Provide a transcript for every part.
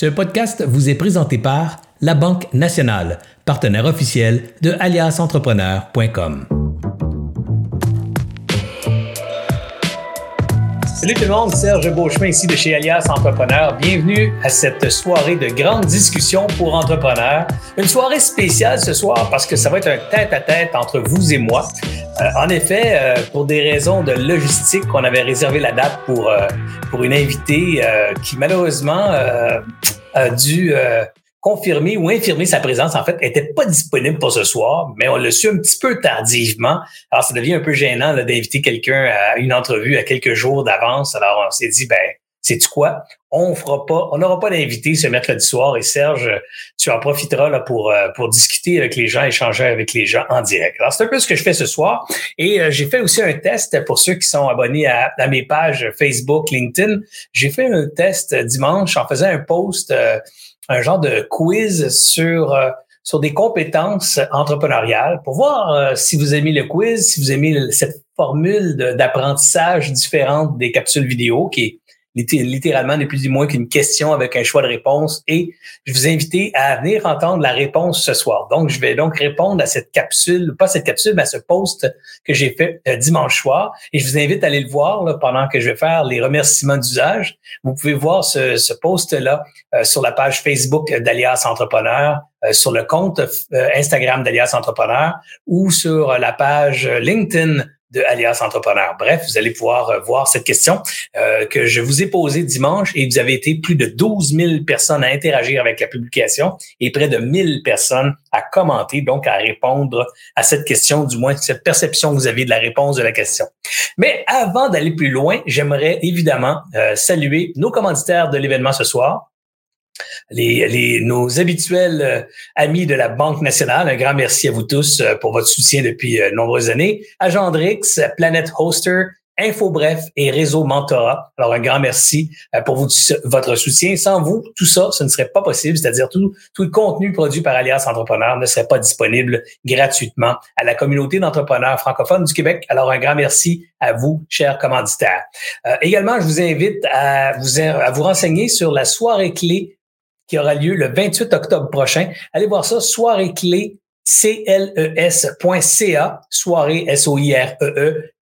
Ce podcast vous est présenté par la Banque Nationale, partenaire officiel de aliasentrepreneur.com. Salut tout le monde, Serge Beauchemin ici de chez Alias Entrepreneurs. Bienvenue à cette soirée de grande discussion pour entrepreneurs. Une soirée spéciale ce soir parce que ça va être un tête-à-tête entre vous et moi. En effet, pour des raisons de logistique, on avait réservé la date pour une invitée qui malheureusement a dû confirmer ou infirmer sa présence. En fait, elle n'était pas disponible pour ce soir, mais on l'a su un petit peu tardivement. Alors, ça devient un peu gênant là, d'inviter quelqu'un à une entrevue à quelques jours d'avance. Alors, on s'est dit, sais-tu quoi? On n'aura pas d'invité ce mercredi soir. Et Serge, tu en profiteras là, pour discuter avec les gens, échanger avec les gens en direct. Alors, c'est un peu ce que je fais ce soir. Et j'ai fait aussi un test pour ceux qui sont abonnés à mes pages Facebook, LinkedIn. J'ai fait un test dimanche en faisant un post... un genre de quiz sur des compétences entrepreneuriales pour voir si vous aimez le quiz, si vous aimez cette formule d'apprentissage différente des capsules vidéo qui est littéralement n'est plus ni moins qu'une question avec un choix de réponse. Et je vous invite à venir entendre la réponse ce soir. Donc, je vais donc répondre à à ce post que j'ai fait dimanche soir. Et je vous invite à aller le voir là, pendant que je vais faire les remerciements d'usage. Vous pouvez voir ce post-là sur la page Facebook d'Alias Entrepreneurs, sur le compte Instagram d'Alias Entrepreneurs ou sur la page LinkedIn de Alias Entrepreneur. Bref, vous allez pouvoir voir cette question que je vous ai posée dimanche et vous avez été plus de 12 000 personnes à interagir avec la publication et près de 1000 personnes à commenter, donc à répondre à cette question, du moins cette perception que vous avez de la réponse de la question. Mais avant d'aller plus loin, j'aimerais évidemment saluer nos commanditaires de l'événement ce soir. Nos habituels amis de la Banque Nationale, un grand merci à vous tous pour votre soutien depuis nombreuses années. Agendrix, Planet Hoster, InfoBref et Réseau Mentora. Alors, un grand merci pour votre soutien. Sans vous, tout ça, ce ne serait pas possible, c'est-à-dire tout le contenu produit par Alias Entrepreneurs ne serait pas disponible gratuitement à la communauté d'entrepreneurs francophones du Québec. Alors, un grand merci à vous, chers commanditaires. Également, je vous invite à vous renseigner sur la soirée clé qui aura lieu le 28 octobre prochain. Allez voir ça, soirée clé cles.ca, soirée SOIREE,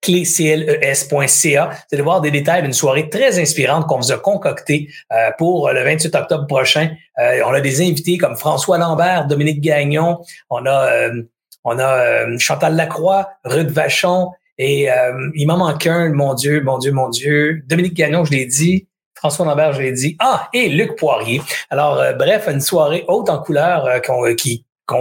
clé cles.ca. Vous allez voir des détails d'une soirée très inspirante qu'on vous a concoctée pour le 28 octobre prochain. On a des invités comme François Lambert, Dominique Gagnon, on a Chantal Lacroix, Ruth Vachon et il m'en manque un, mon Dieu. Dominique Gagnon, je l'ai dit. François Lambert, je l'ai dit. Ah, et Luc Poirier. Alors, bref, une soirée haute en couleurs qu'on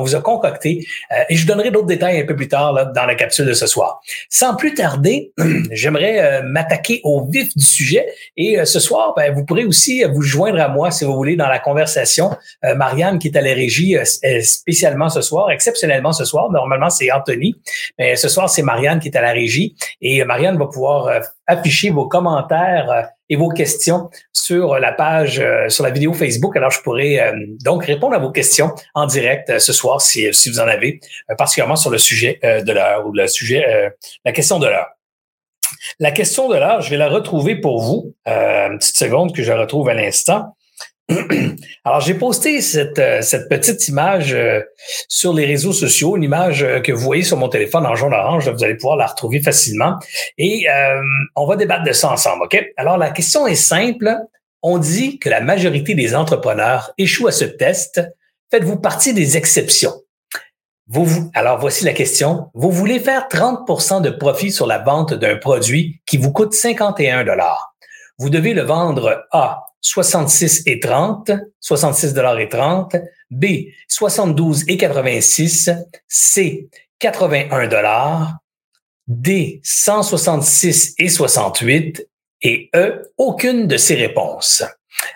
vous a concoctée. Et je donnerai d'autres détails un peu plus tard là, dans la capsule de ce soir. Sans plus tarder, j'aimerais m'attaquer au vif du sujet. Et ce soir, vous pourrez aussi vous joindre à moi, si vous voulez, dans la conversation. Marianne, qui est à la régie spécialement ce soir, exceptionnellement ce soir. Normalement, c'est Anthony. Mais ce soir, c'est Marianne qui est à la régie. Et Marianne va pouvoir afficher vos commentaires et vos questions sur la page, sur la vidéo Facebook. Alors, je pourrais donc répondre à vos questions en direct ce soir si vous en avez, particulièrement sur le sujet de l'heure ou la question de l'heure. La question de l'heure, je vais la retrouver pour vous. Une petite seconde que je retrouve à l'instant. Alors, j'ai posté cette petite image sur les réseaux sociaux, une image que vous voyez sur mon téléphone en jaune orange. Vous allez pouvoir la retrouver facilement. Et on va débattre de ça ensemble, OK? Alors, la question est simple. On dit que la majorité des entrepreneurs échouent à ce test. Faites-vous partie des exceptions? Alors, voici la question. Vous voulez faire 30 de profit sur la vente d'un produit qui vous coûte 51 $. Vous devez le vendre à 66,30 $, B, 72,86 $, C, 81 $, D, 166,68 $ et E, aucune de ces réponses.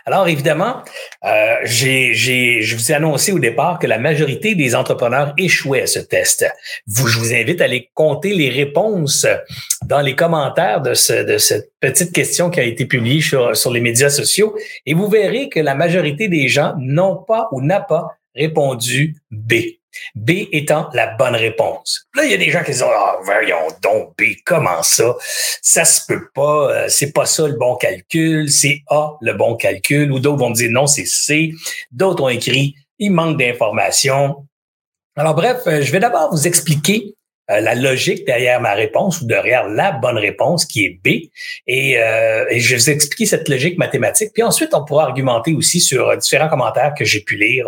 Alors, évidemment, je vous ai annoncé au départ que la majorité des entrepreneurs échouaient à ce test. Je vous invite à aller compter les réponses dans les commentaires de cette petite question qui a été publiée sur les médias sociaux et vous verrez que la majorité des gens n'ont pas ou n'a pas répondu B. B étant la bonne réponse. Là, il y a des gens qui disent « Ah, voyons donc, B, comment ça? Ça se peut pas, c'est pas ça le bon calcul, c'est A le bon calcul. » Ou d'autres vont me dire « Non, c'est C. » D'autres ont écrit « Il manque d'informations. » Alors bref, je vais d'abord vous expliquer la logique derrière ma réponse ou derrière la bonne réponse qui est B. Et je vais vous expliquer cette logique mathématique. Puis ensuite, on pourra argumenter aussi sur différents commentaires que j'ai pu lire,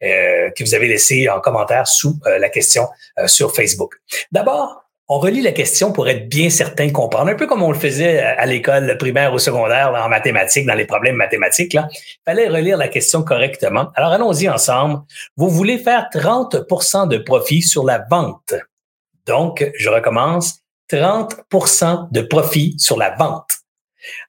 que vous avez laissés en commentaire sous la question sur Facebook. D'abord, on relit la question pour être bien certain de comprendre. Un peu comme on le faisait à l'école primaire ou secondaire en mathématiques, dans les problèmes mathématiques. Là, il fallait relire la question correctement. Alors, allons-y ensemble. Vous voulez faire 30% de profit sur la vente. Donc, je recommence, 30% de profit sur la vente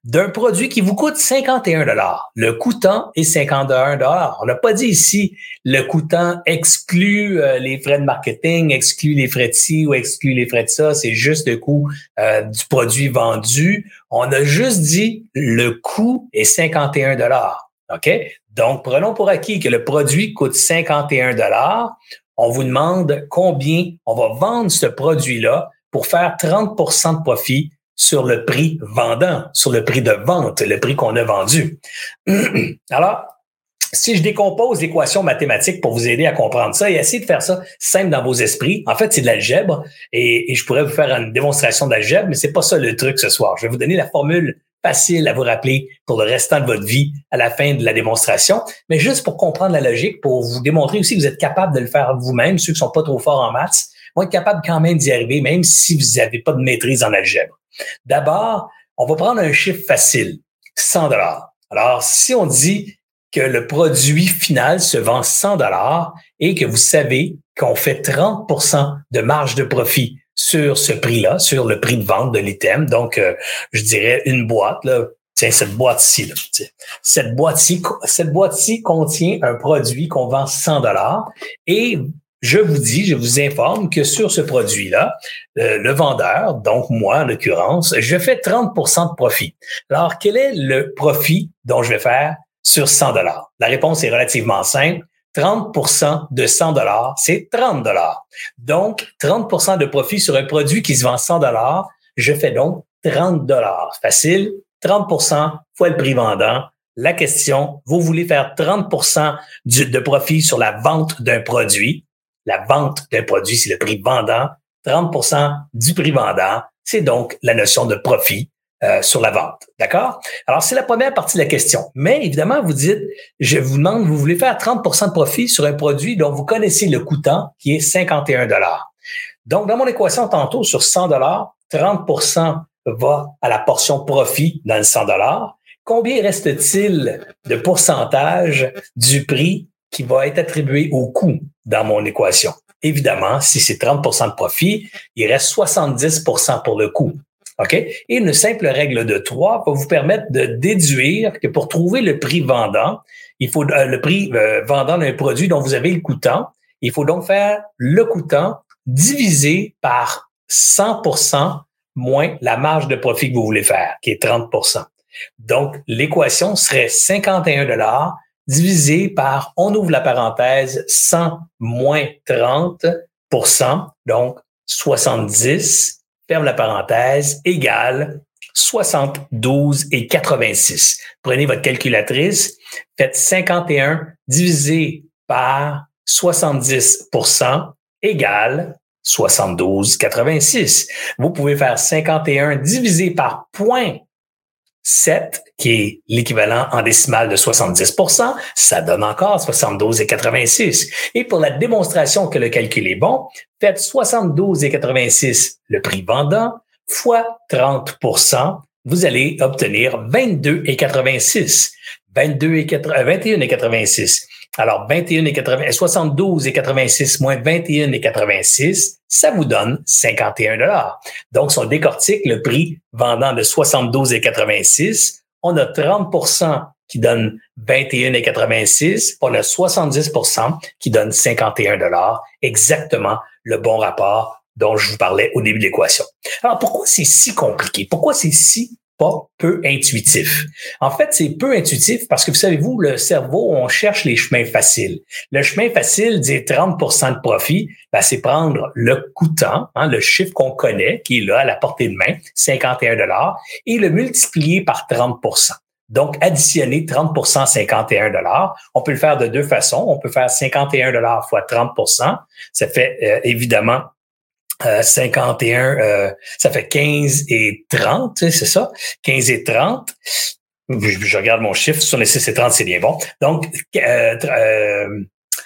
d'un produit qui vous coûte 51 $. Le coûtant est 51 $. On n'a pas dit ici le coûtant exclut les frais de marketing, exclut les frais de ci ou exclut les frais de ça. C'est juste le coût du produit vendu. On a juste dit le coût est 51 $. OK? Donc, prenons pour acquis que le produit coûte 51 $. On vous demande combien on va vendre ce produit-là pour faire 30% de profit sur le prix vendant, sur le prix de vente, le prix qu'on a vendu. Alors, si je décompose l'équation mathématique pour vous aider à comprendre ça et essayer de faire ça simple dans vos esprits, en fait, c'est de l'algèbre et je pourrais vous faire une démonstration d'algèbre, mais c'est pas ça le truc ce soir. Je vais vous donner la formule facile à vous rappeler pour le restant de votre vie à la fin de la démonstration, mais juste pour comprendre la logique, pour vous démontrer aussi que vous êtes capable de le faire vous-même. Ceux qui sont pas trop forts en maths vont être capables quand même d'y arriver, même si vous n'avez pas de maîtrise en algèbre. D'abord, on va prendre un chiffre facile, 100 $. Alors, si on dit que le produit final se vend 100 $ et que vous savez qu'on fait 30 % de marge de profit sur ce prix-là, sur le prix de vente de l'item. Donc, je dirais une boîte, là. Tiens, cette boîte-ci, là. Tiens. Cette boîte-ci contient un produit qu'on vend 100 $ et je vous informe que sur ce produit-là, le vendeur, donc moi en l'occurrence, je fais 30 % de profit. Alors, quel est le profit dont je vais faire sur 100 $? La réponse est relativement simple. 30% de 100 $, c'est 30 $. Donc, 30% de profit sur un produit qui se vend 100 $, je fais donc 30 $. Facile, 30% fois le prix vendant. La question, vous voulez faire 30% de profit sur la vente d'un produit. La vente d'un produit, c'est le prix vendant. 30% du prix vendant, c'est donc la notion de profit. Sur la vente, d'accord? Alors, c'est la première partie de la question. Mais évidemment, vous dites, je vous demande, vous voulez faire 30 % de profit sur un produit dont vous connaissez le coûtant, qui est 51 $. Donc, dans mon équation tantôt, sur 100 $, 30 % va à la portion profit dans le 100 $. Combien reste-t-il de pourcentage du prix qui va être attribué au coût dans mon équation? Évidemment, si c'est 30 % de profit, il reste 70 % pour le coût. OK? Et une simple règle de 3 va vous permettre de déduire que pour trouver le prix vendant, il faut le prix vendant d'un produit dont vous avez le coûtant. Il faut donc faire le coûtant divisé par 100% moins la marge de profit que vous voulez faire, qui est 30%. Donc, l'équation serait 51 $ divisé par, on ouvre la parenthèse, 100 moins 30%, donc 70 ferme la parenthèse, égale 72,86. Prenez votre calculatrice, faites 51 divisé par 70 % égale 72,86. Vous pouvez faire 51 divisé par 0.7, qui est l'équivalent en décimale de 70 %, ça donne encore 72,86. Et pour la démonstration que le calcul est bon, faites 72,86 le prix vendant fois 30 %, vous allez obtenir 22,86. 21,86. Alors, 72,86 moins 21,86, ça vous donne 51 $. Donc, si on décortique le prix vendant de 72,86, on a 30 % qui donne 21,86, on a 70 % qui donne 51 $, exactement le bon rapport dont je vous parlais au début de l'équation. Alors, pourquoi c'est si compliqué? Pourquoi c'est si pas peu intuitif. En fait, c'est peu intuitif parce que, vous savez, le cerveau, on cherche les chemins faciles. Le chemin facile dit 30 % de profit, ben, c'est prendre le coûtant, hein, le chiffre qu'on connaît, qui est là à la portée de main, 51 $, et le multiplier par 30 %. Donc, additionner 30 % 51 $. On peut le faire de deux façons. On peut faire 51 $ fois 30 %. Ça fait évidemment 51, ça fait 15 et 30, c'est ça? 15 et 30. Je regarde mon chiffre, sur les 6 et 30, c'est bien bon. Donc,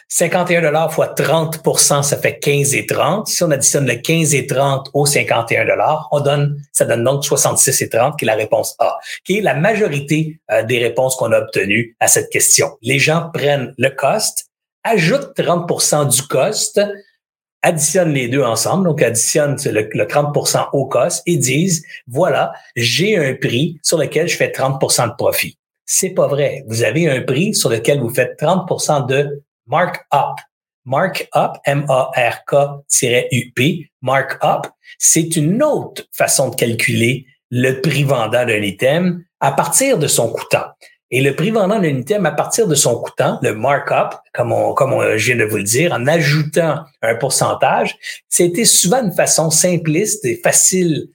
51 $ fois 30 %, ça fait 15 et 30. Si on additionne le 15 et 30 au 51 $, ça donne donc 66 et 30, qui est la réponse A, qui est la majorité des réponses qu'on a obtenues à cette question. Les gens prennent le cost, ajoutent 30 % du cost, additionnent les deux ensemble, donc additionnent le 30 % au cost et disent, voilà, j'ai un prix sur lequel je fais 30 % de profit. C'est pas vrai. Vous avez un prix sur lequel vous faites 30 % de markup. Markup, M-A-R-K-U-P, markup, c'est une autre façon de calculer le prix vendant d'un item à partir de son coûtant. Et le prix vendant d'un item à partir de son coûtant, le markup, comme je viens de vous le dire, en ajoutant un pourcentage, c'était souvent une façon simpliste et facile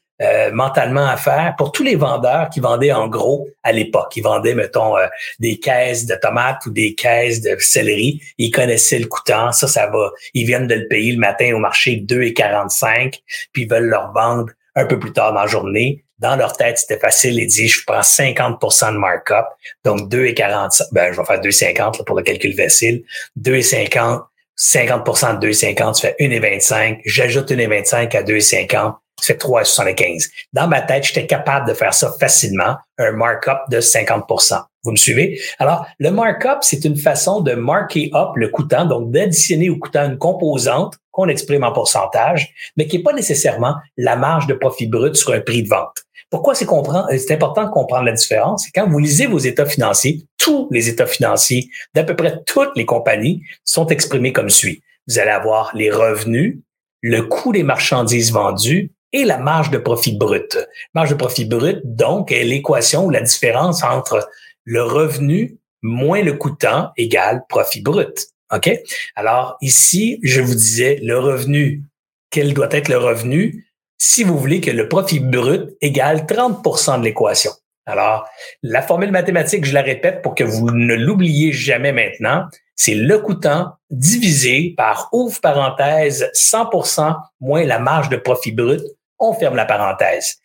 mentalement à faire pour tous les vendeurs qui vendaient en gros à l'époque. Ils vendaient, mettons, des caisses de tomates ou des caisses de céleri. Ils connaissaient le coûtant, ça va. Ils viennent de le payer le matin au marché 2,45 $, puis ils veulent leur vendre un peu plus tard dans la journée. Dans leur tête, c'était facile. Ils disent, je prends 50 % de markup. Donc, 2,45. Ben, je vais faire 2,50 pour le calcul facile. 2,50. 50 % de 2,50. Ça fait 1,25. J'ajoute 1,25 à 2,50. Ça fait 3,75. Dans ma tête, j'étais capable de faire ça facilement. Un markup de 50 %. Vous me suivez? Alors, le markup, c'est une façon de marquer up le coûtant. Donc, d'additionner au coûtant une composante qu'on exprime en pourcentage, mais qui n'est pas nécessairement la marge de profit brut sur un prix de vente. Pourquoi c'est important de comprendre la différence? C'est quand vous lisez vos états financiers, tous les états financiers d'à peu près toutes les compagnies sont exprimés comme suit. Vous allez avoir les revenus, le coût des marchandises vendues et la marge de profit brut. Marge de profit brut, donc, est l'équation ou la différence entre le revenu moins le coûtant égale profit brut. OK? Alors, ici, je vous disais le revenu. Quel doit être le revenu? Si vous voulez que le profit brut égale 30 % de l'équation. Alors, la formule mathématique, je la répète pour que vous ne l'oubliez jamais maintenant, c'est le coûtant divisé par, ouvre parenthèse, 100 % moins la marge de profit brut, on ferme la parenthèse.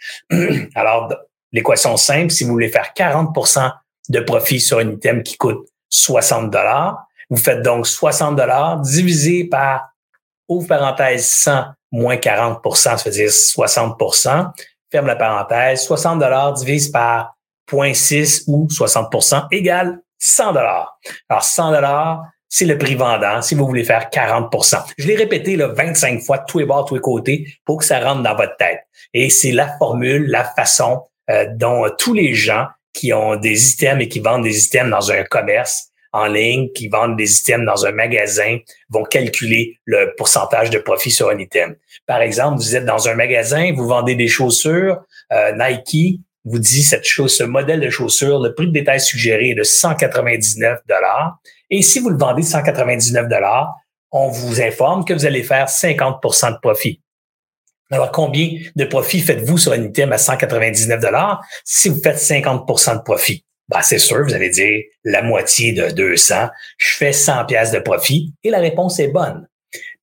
Alors, l'équation simple, si vous voulez faire 40 % de profit sur un item qui coûte 60 $, vous faites donc 60 $ divisé par, ouvre parenthèse, 100 moins 40 %, ça veut dire 60 %, ferme la parenthèse, 60 $ divise par 0,6 ou 60 % égale 100 $. Alors, 100 $, c'est le prix vendant si vous voulez faire 40 %. Je l'ai répété là, 25 fois, tous les bords, tous les côtés, pour que ça rentre dans votre tête. Et c'est la formule, la façon dont tous les gens qui ont des items et qui vendent des items dans un commerce en ligne, qui vendent des items dans un magasin, vont calculer le pourcentage de profit sur un item. Par exemple, vous êtes dans un magasin, vous vendez des chaussures, Nike vous dit ce modèle de chaussures, le prix de détail suggéré est de 199 $ et si vous le vendez 199 $, on vous informe que vous allez faire 50 % de profit. Alors, combien de profit faites-vous sur un item à 199 $ si vous faites 50 % de profit? Ben, c'est sûr, vous allez dire la moitié de 200, je fais 100 piastres de profit et la réponse est bonne.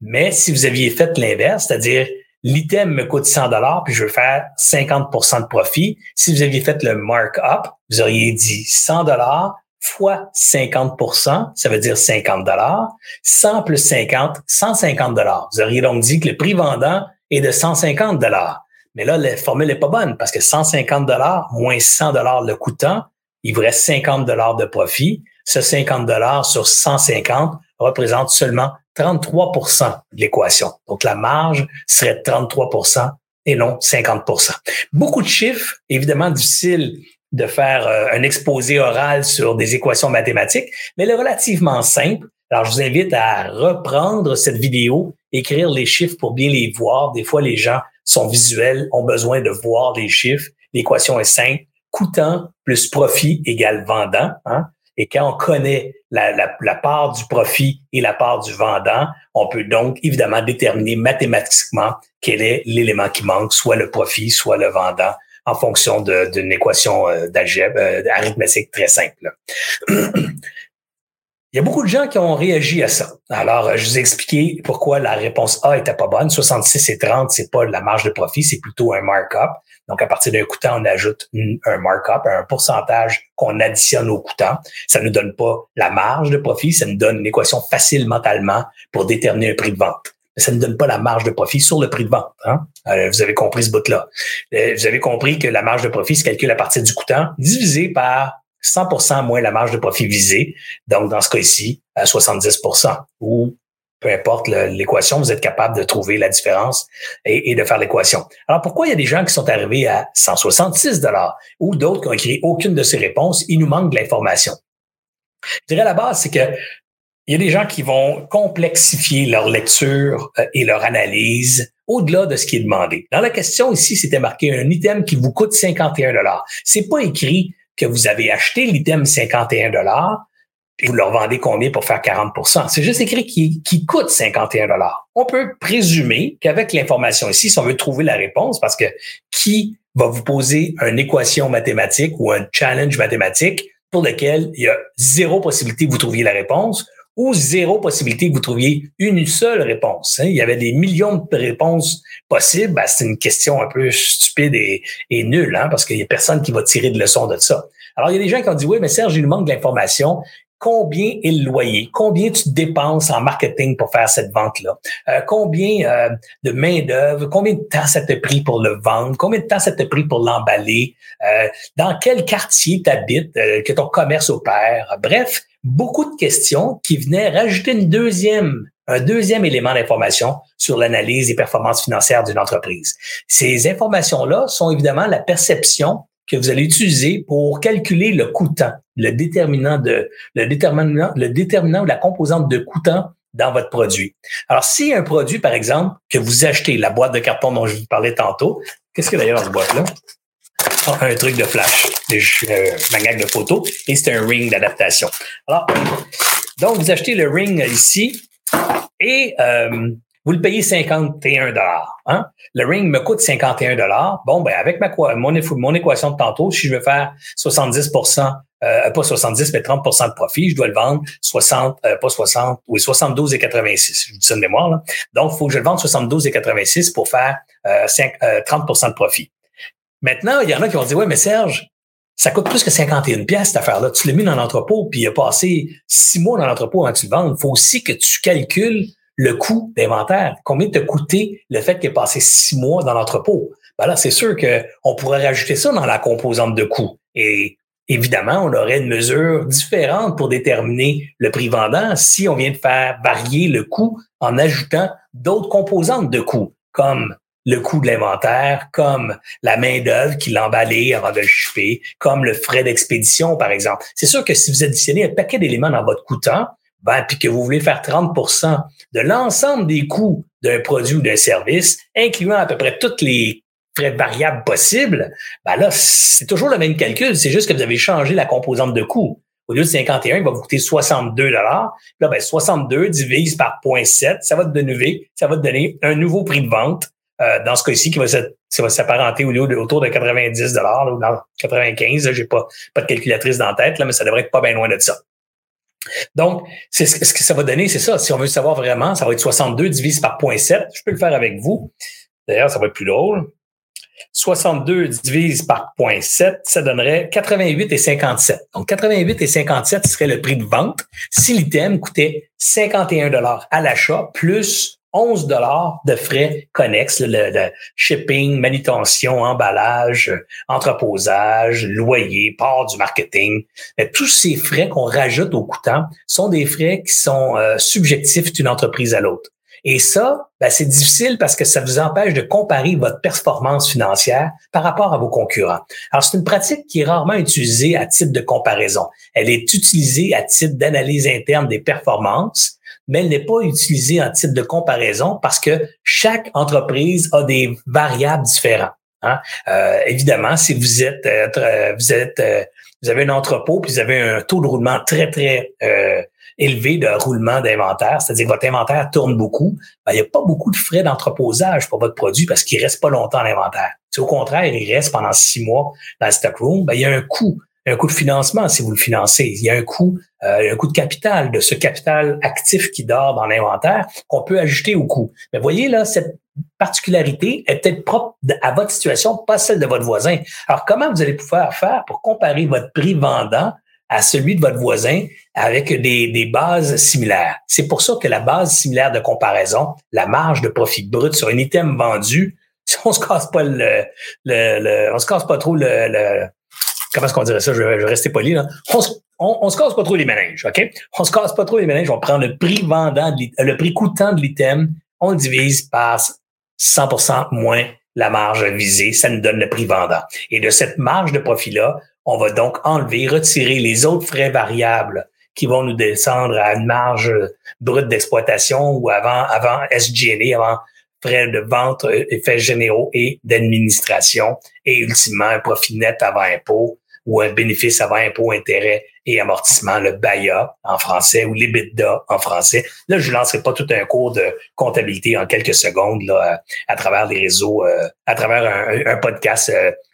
Mais si vous aviez fait l'inverse, c'est-à-dire l'item me coûte 100 $ puis je veux faire 50 % de profit, si vous aviez fait le markup, vous auriez dit 100 $ fois 50 %, ça veut dire 50 $, 100 plus 50, 150 $. Vous auriez donc dit que le prix vendant est de 150 $. Mais là, la formule n'est pas bonne parce que 150 $ moins 100 $ le coûtant, il vous reste 50 $ de profit. Ce 50 $ sur 150 représente seulement 33 % de l'équation. Donc, la marge serait de 33 % et non 50 %. Beaucoup de chiffres, évidemment difficile de faire un exposé oral sur des équations mathématiques, mais elle est relativement simple. Alors, je vous invite à reprendre cette vidéo, écrire les chiffres pour bien les voir. Des fois, les gens sont visuels, ont besoin de voir des chiffres. L'équation est simple. coûtant plus profit égale vendant. Hein? Et quand on connaît la part du profit et la part du vendant, on peut donc évidemment déterminer mathématiquement quel est l'élément qui manque, soit le profit, soit le vendant, en fonction d'une équation d'algèbre arithmétique très simple. Il y a beaucoup de gens qui ont réagi à ça. Alors, je vous ai expliqué pourquoi la réponse A était pas bonne. 66 et 30, c'est pas la marge de profit, c'est plutôt un markup. Donc, à partir d'un coûtant, on ajoute un markup, un pourcentage qu'on additionne au coûtant. Ça nous donne pas la marge de profit, ça nous donne une équation facile mentalement pour déterminer un prix de vente. Ça ne donne pas la marge de profit sur le prix de vente. Hein? Vous avez compris ce bout-là. Vous avez compris que la marge de profit se calcule à partir du coûtant divisé par 100% moins la marge de profit visée. Donc, dans ce cas-ci, à 70% ou peu importe l'équation, vous êtes capable de trouver la différence et de faire l'équation. Alors, pourquoi il y a des gens qui sont arrivés à 166 $ ou d'autres qui ont écrit aucune de ces réponses? Il nous manque de l'information. Je dirais à la base, c'est que il y a des gens qui vont complexifier leur lecture et leur analyse au-delà de ce qui est demandé. Dans la question ici, c'était marqué un item qui vous coûte 51 $. C'est pas écrit que vous avez acheté l'item 51 $ et vous leur vendez combien pour faire 40 %. C'est juste écrit qui coûte 51 $. On peut présumer qu'avec l'information ici, si on veut trouver la réponse, parce que qui va vous poser une équation mathématique ou un challenge mathématique pour lequel il y a zéro possibilité que vous trouviez la réponse, ou zéro possibilité que vous trouviez une seule réponse. Hein? Il y avait des millions de réponses possibles. Ben, c'est une question un peu stupide et nulle, hein? Parce qu'il n'y a personne qui va tirer de leçon de ça. Alors, il y a des gens qui ont dit « Oui, mais Serge, il nous manque de l'information. Combien est le loyer? Combien tu dépenses en marketing pour faire cette vente-là? Combien de main-d'œuvre? Combien de temps ça te pris pour le vendre? Combien de temps ça te pris pour l'emballer? Dans quel quartier tu habites? Que ton commerce opère? » Bref, beaucoup de questions qui venaient rajouter un deuxième élément d'information sur l'analyse des performances financières d'une entreprise. Ces informations-là sont évidemment la perception que vous allez utiliser pour calculer le coûtant, le déterminant ou la composante de coûtant dans votre produit. Alors, si un produit, par exemple, que vous achetez, la boîte de carton dont je vous parlais tantôt, qu'est-ce qu'il y a d'ailleurs dans cette boîte-là? Un truc de flash, magnac de photos, et c'est un ring d'adaptation. Alors, donc, vous achetez le ring ici et vous le payez 51 $. Hein? Le ring me coûte 51 $. Bon, ben avec mon équation de tantôt, si je veux faire 70%, pas 70, mais 30 % de profit, je dois le vendre 72,86. Je vous dis ça de mémoire, là. Donc, il faut que je le vende 72,86 pour faire 30 % de profit. Maintenant, il y en a qui vont dire « Ouais, mais Serge, ça coûte plus que 51 pièces cette affaire-là. Tu l'as mis dans l'entrepôt, puis il a passé 6 mois dans l'entrepôt avant que tu le vendes. Il faut aussi que tu calcules le coût d'inventaire. Combien t'a coûté le fait qu'il ait passé 6 mois dans l'entrepôt? » Ben là, c'est sûr qu'on pourrait rajouter ça dans la composante de coût. Et évidemment, on aurait une mesure différente pour déterminer le prix vendant si on vient de faire varier le coût en ajoutant d'autres composantes de coût, comme le coût de l'inventaire, comme la main-d'œuvre qui l'emballait avant de le shipper, comme le frais d'expédition, par exemple. C'est sûr que si vous additionnez un paquet d'éléments dans votre coûtant, ben, puis que vous voulez faire 30 % de l'ensemble des coûts d'un produit ou d'un service, incluant à peu près toutes les frais variables possibles, ben là, c'est toujours le même calcul. C'est juste que vous avez changé la composante de coût. Au lieu de 51, il va vous coûter 62 $. Là, ben, 62 divise par 0.7, ça va te donner un nouveau prix de vente. Dans ce cas-ci, qui va s'apparenter autour de 90 $ ou dans 95. Là, j'ai pas de calculatrice dans la tête, là, mais ça devrait être pas bien loin de ça. Donc, c'est ce que ça va donner, c'est ça. Si on veut savoir vraiment, ça va être 62 divisé par 0.7. Je peux le faire avec vous. D'ailleurs, ça va être plus drôle. 62 divise par 0.7, ça donnerait 88,57. Donc, 88,57 serait le prix de vente si l'item coûtait 51 $ à l'achat plus 11 $ de frais connexes, le shipping, manutention, emballage, entreposage, loyer, port du marketing. Tous ces frais qu'on rajoute au coûtant sont des frais qui sont subjectifs d'une entreprise à l'autre. Et ça, ben, c'est difficile parce que ça vous empêche de comparer votre performance financière par rapport à vos concurrents. Alors, c'est une pratique qui est rarement utilisée à titre de comparaison. Elle est utilisée à titre d'analyse interne des performances, mais elle n'est pas utilisée en titre de comparaison parce que chaque entreprise a des variables différentes. Hein? Évidemment, si vous avez un entrepôt puis vous avez un taux de roulement très, très élevé de roulement d'inventaire, c'est-à-dire que votre inventaire tourne beaucoup, ben, il n'y a pas beaucoup de frais d'entreposage pour votre produit parce qu'il ne reste pas longtemps à l'inventaire. Si au contraire, il reste pendant 6 mois dans le stockroom, ben, il y a un coût. Il y a un coût de financement si vous le financez. Il y a un coût, de capital, de ce capital actif qui dort dans l'inventaire qu'on peut ajouter au coût. Mais voyez là, cette particularité est peut-être propre à votre situation, pas celle de votre voisin. Alors, comment vous allez pouvoir faire pour comparer votre prix vendant à celui de votre voisin avec des bases similaires? C'est pour ça que la base similaire de comparaison, la marge de profit brut sur un item vendu, si on se casse pas on se casse pas trop comment est-ce qu'on dirait ça? Je vais rester poli, là. On se casse pas trop les méninges, OK? On se casse pas trop les méninges. On prend le prix coûtant de l'item, on le divise par 100% moins la marge visée. Ça nous donne le prix vendant. Et de cette marge de profit-là, on va donc retirer les autres frais variables qui vont nous descendre à une marge brute d'exploitation ou avant SG&A, avant frais de vente, effets généraux et d'administration, et ultimement un profit net avant impôt ou un bénéfice avant impôt, intérêt et amortissement, le BAIA en français ou l'EBITDA en français. Là, je ne lancerai pas tout un cours de comptabilité en quelques secondes là, à travers les réseaux, à travers un podcast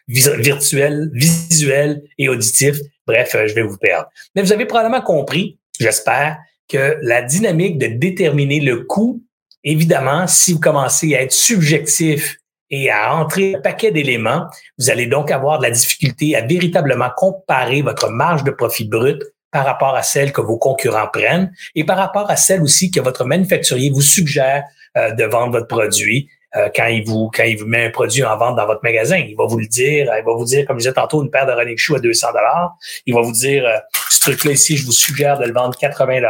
virtuel, visuel et auditif. Bref, je vais vous perdre. Mais vous avez probablement compris, j'espère, que la dynamique de déterminer le coût, évidemment, si vous commencez à être subjectif et à entrer un paquet d'éléments, vous allez donc avoir de la difficulté à véritablement comparer votre marge de profit brut par rapport à celle que vos concurrents prennent et par rapport à celle aussi que votre manufacturier vous suggère de vendre votre produit. Quand il vous met un produit en vente dans votre magasin, il va vous le dire, comme je disais tantôt, une paire de running shoes à 200 $. Il va vous dire, ce truc-là ici, je vous suggère de le vendre 80 $.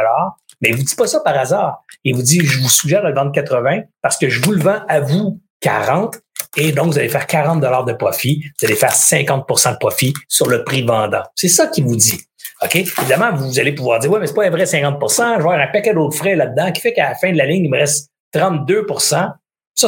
Mais il vous dit pas ça par hasard. Il vous dit, je vous suggère de le vendre 80 parce que je vous le vends à vous 40 et donc vous allez faire 40 $ de profit. Vous allez faire 50 % de profit sur le prix vendant. C'est ça qu'il vous dit. OK? Évidemment, vous allez pouvoir dire, ouais, mais c'est pas un vrai 50 %. Je vais avoir un paquet d'autres frais là-dedans qui fait qu'à la fin de la ligne, il me reste 32 %. Ça,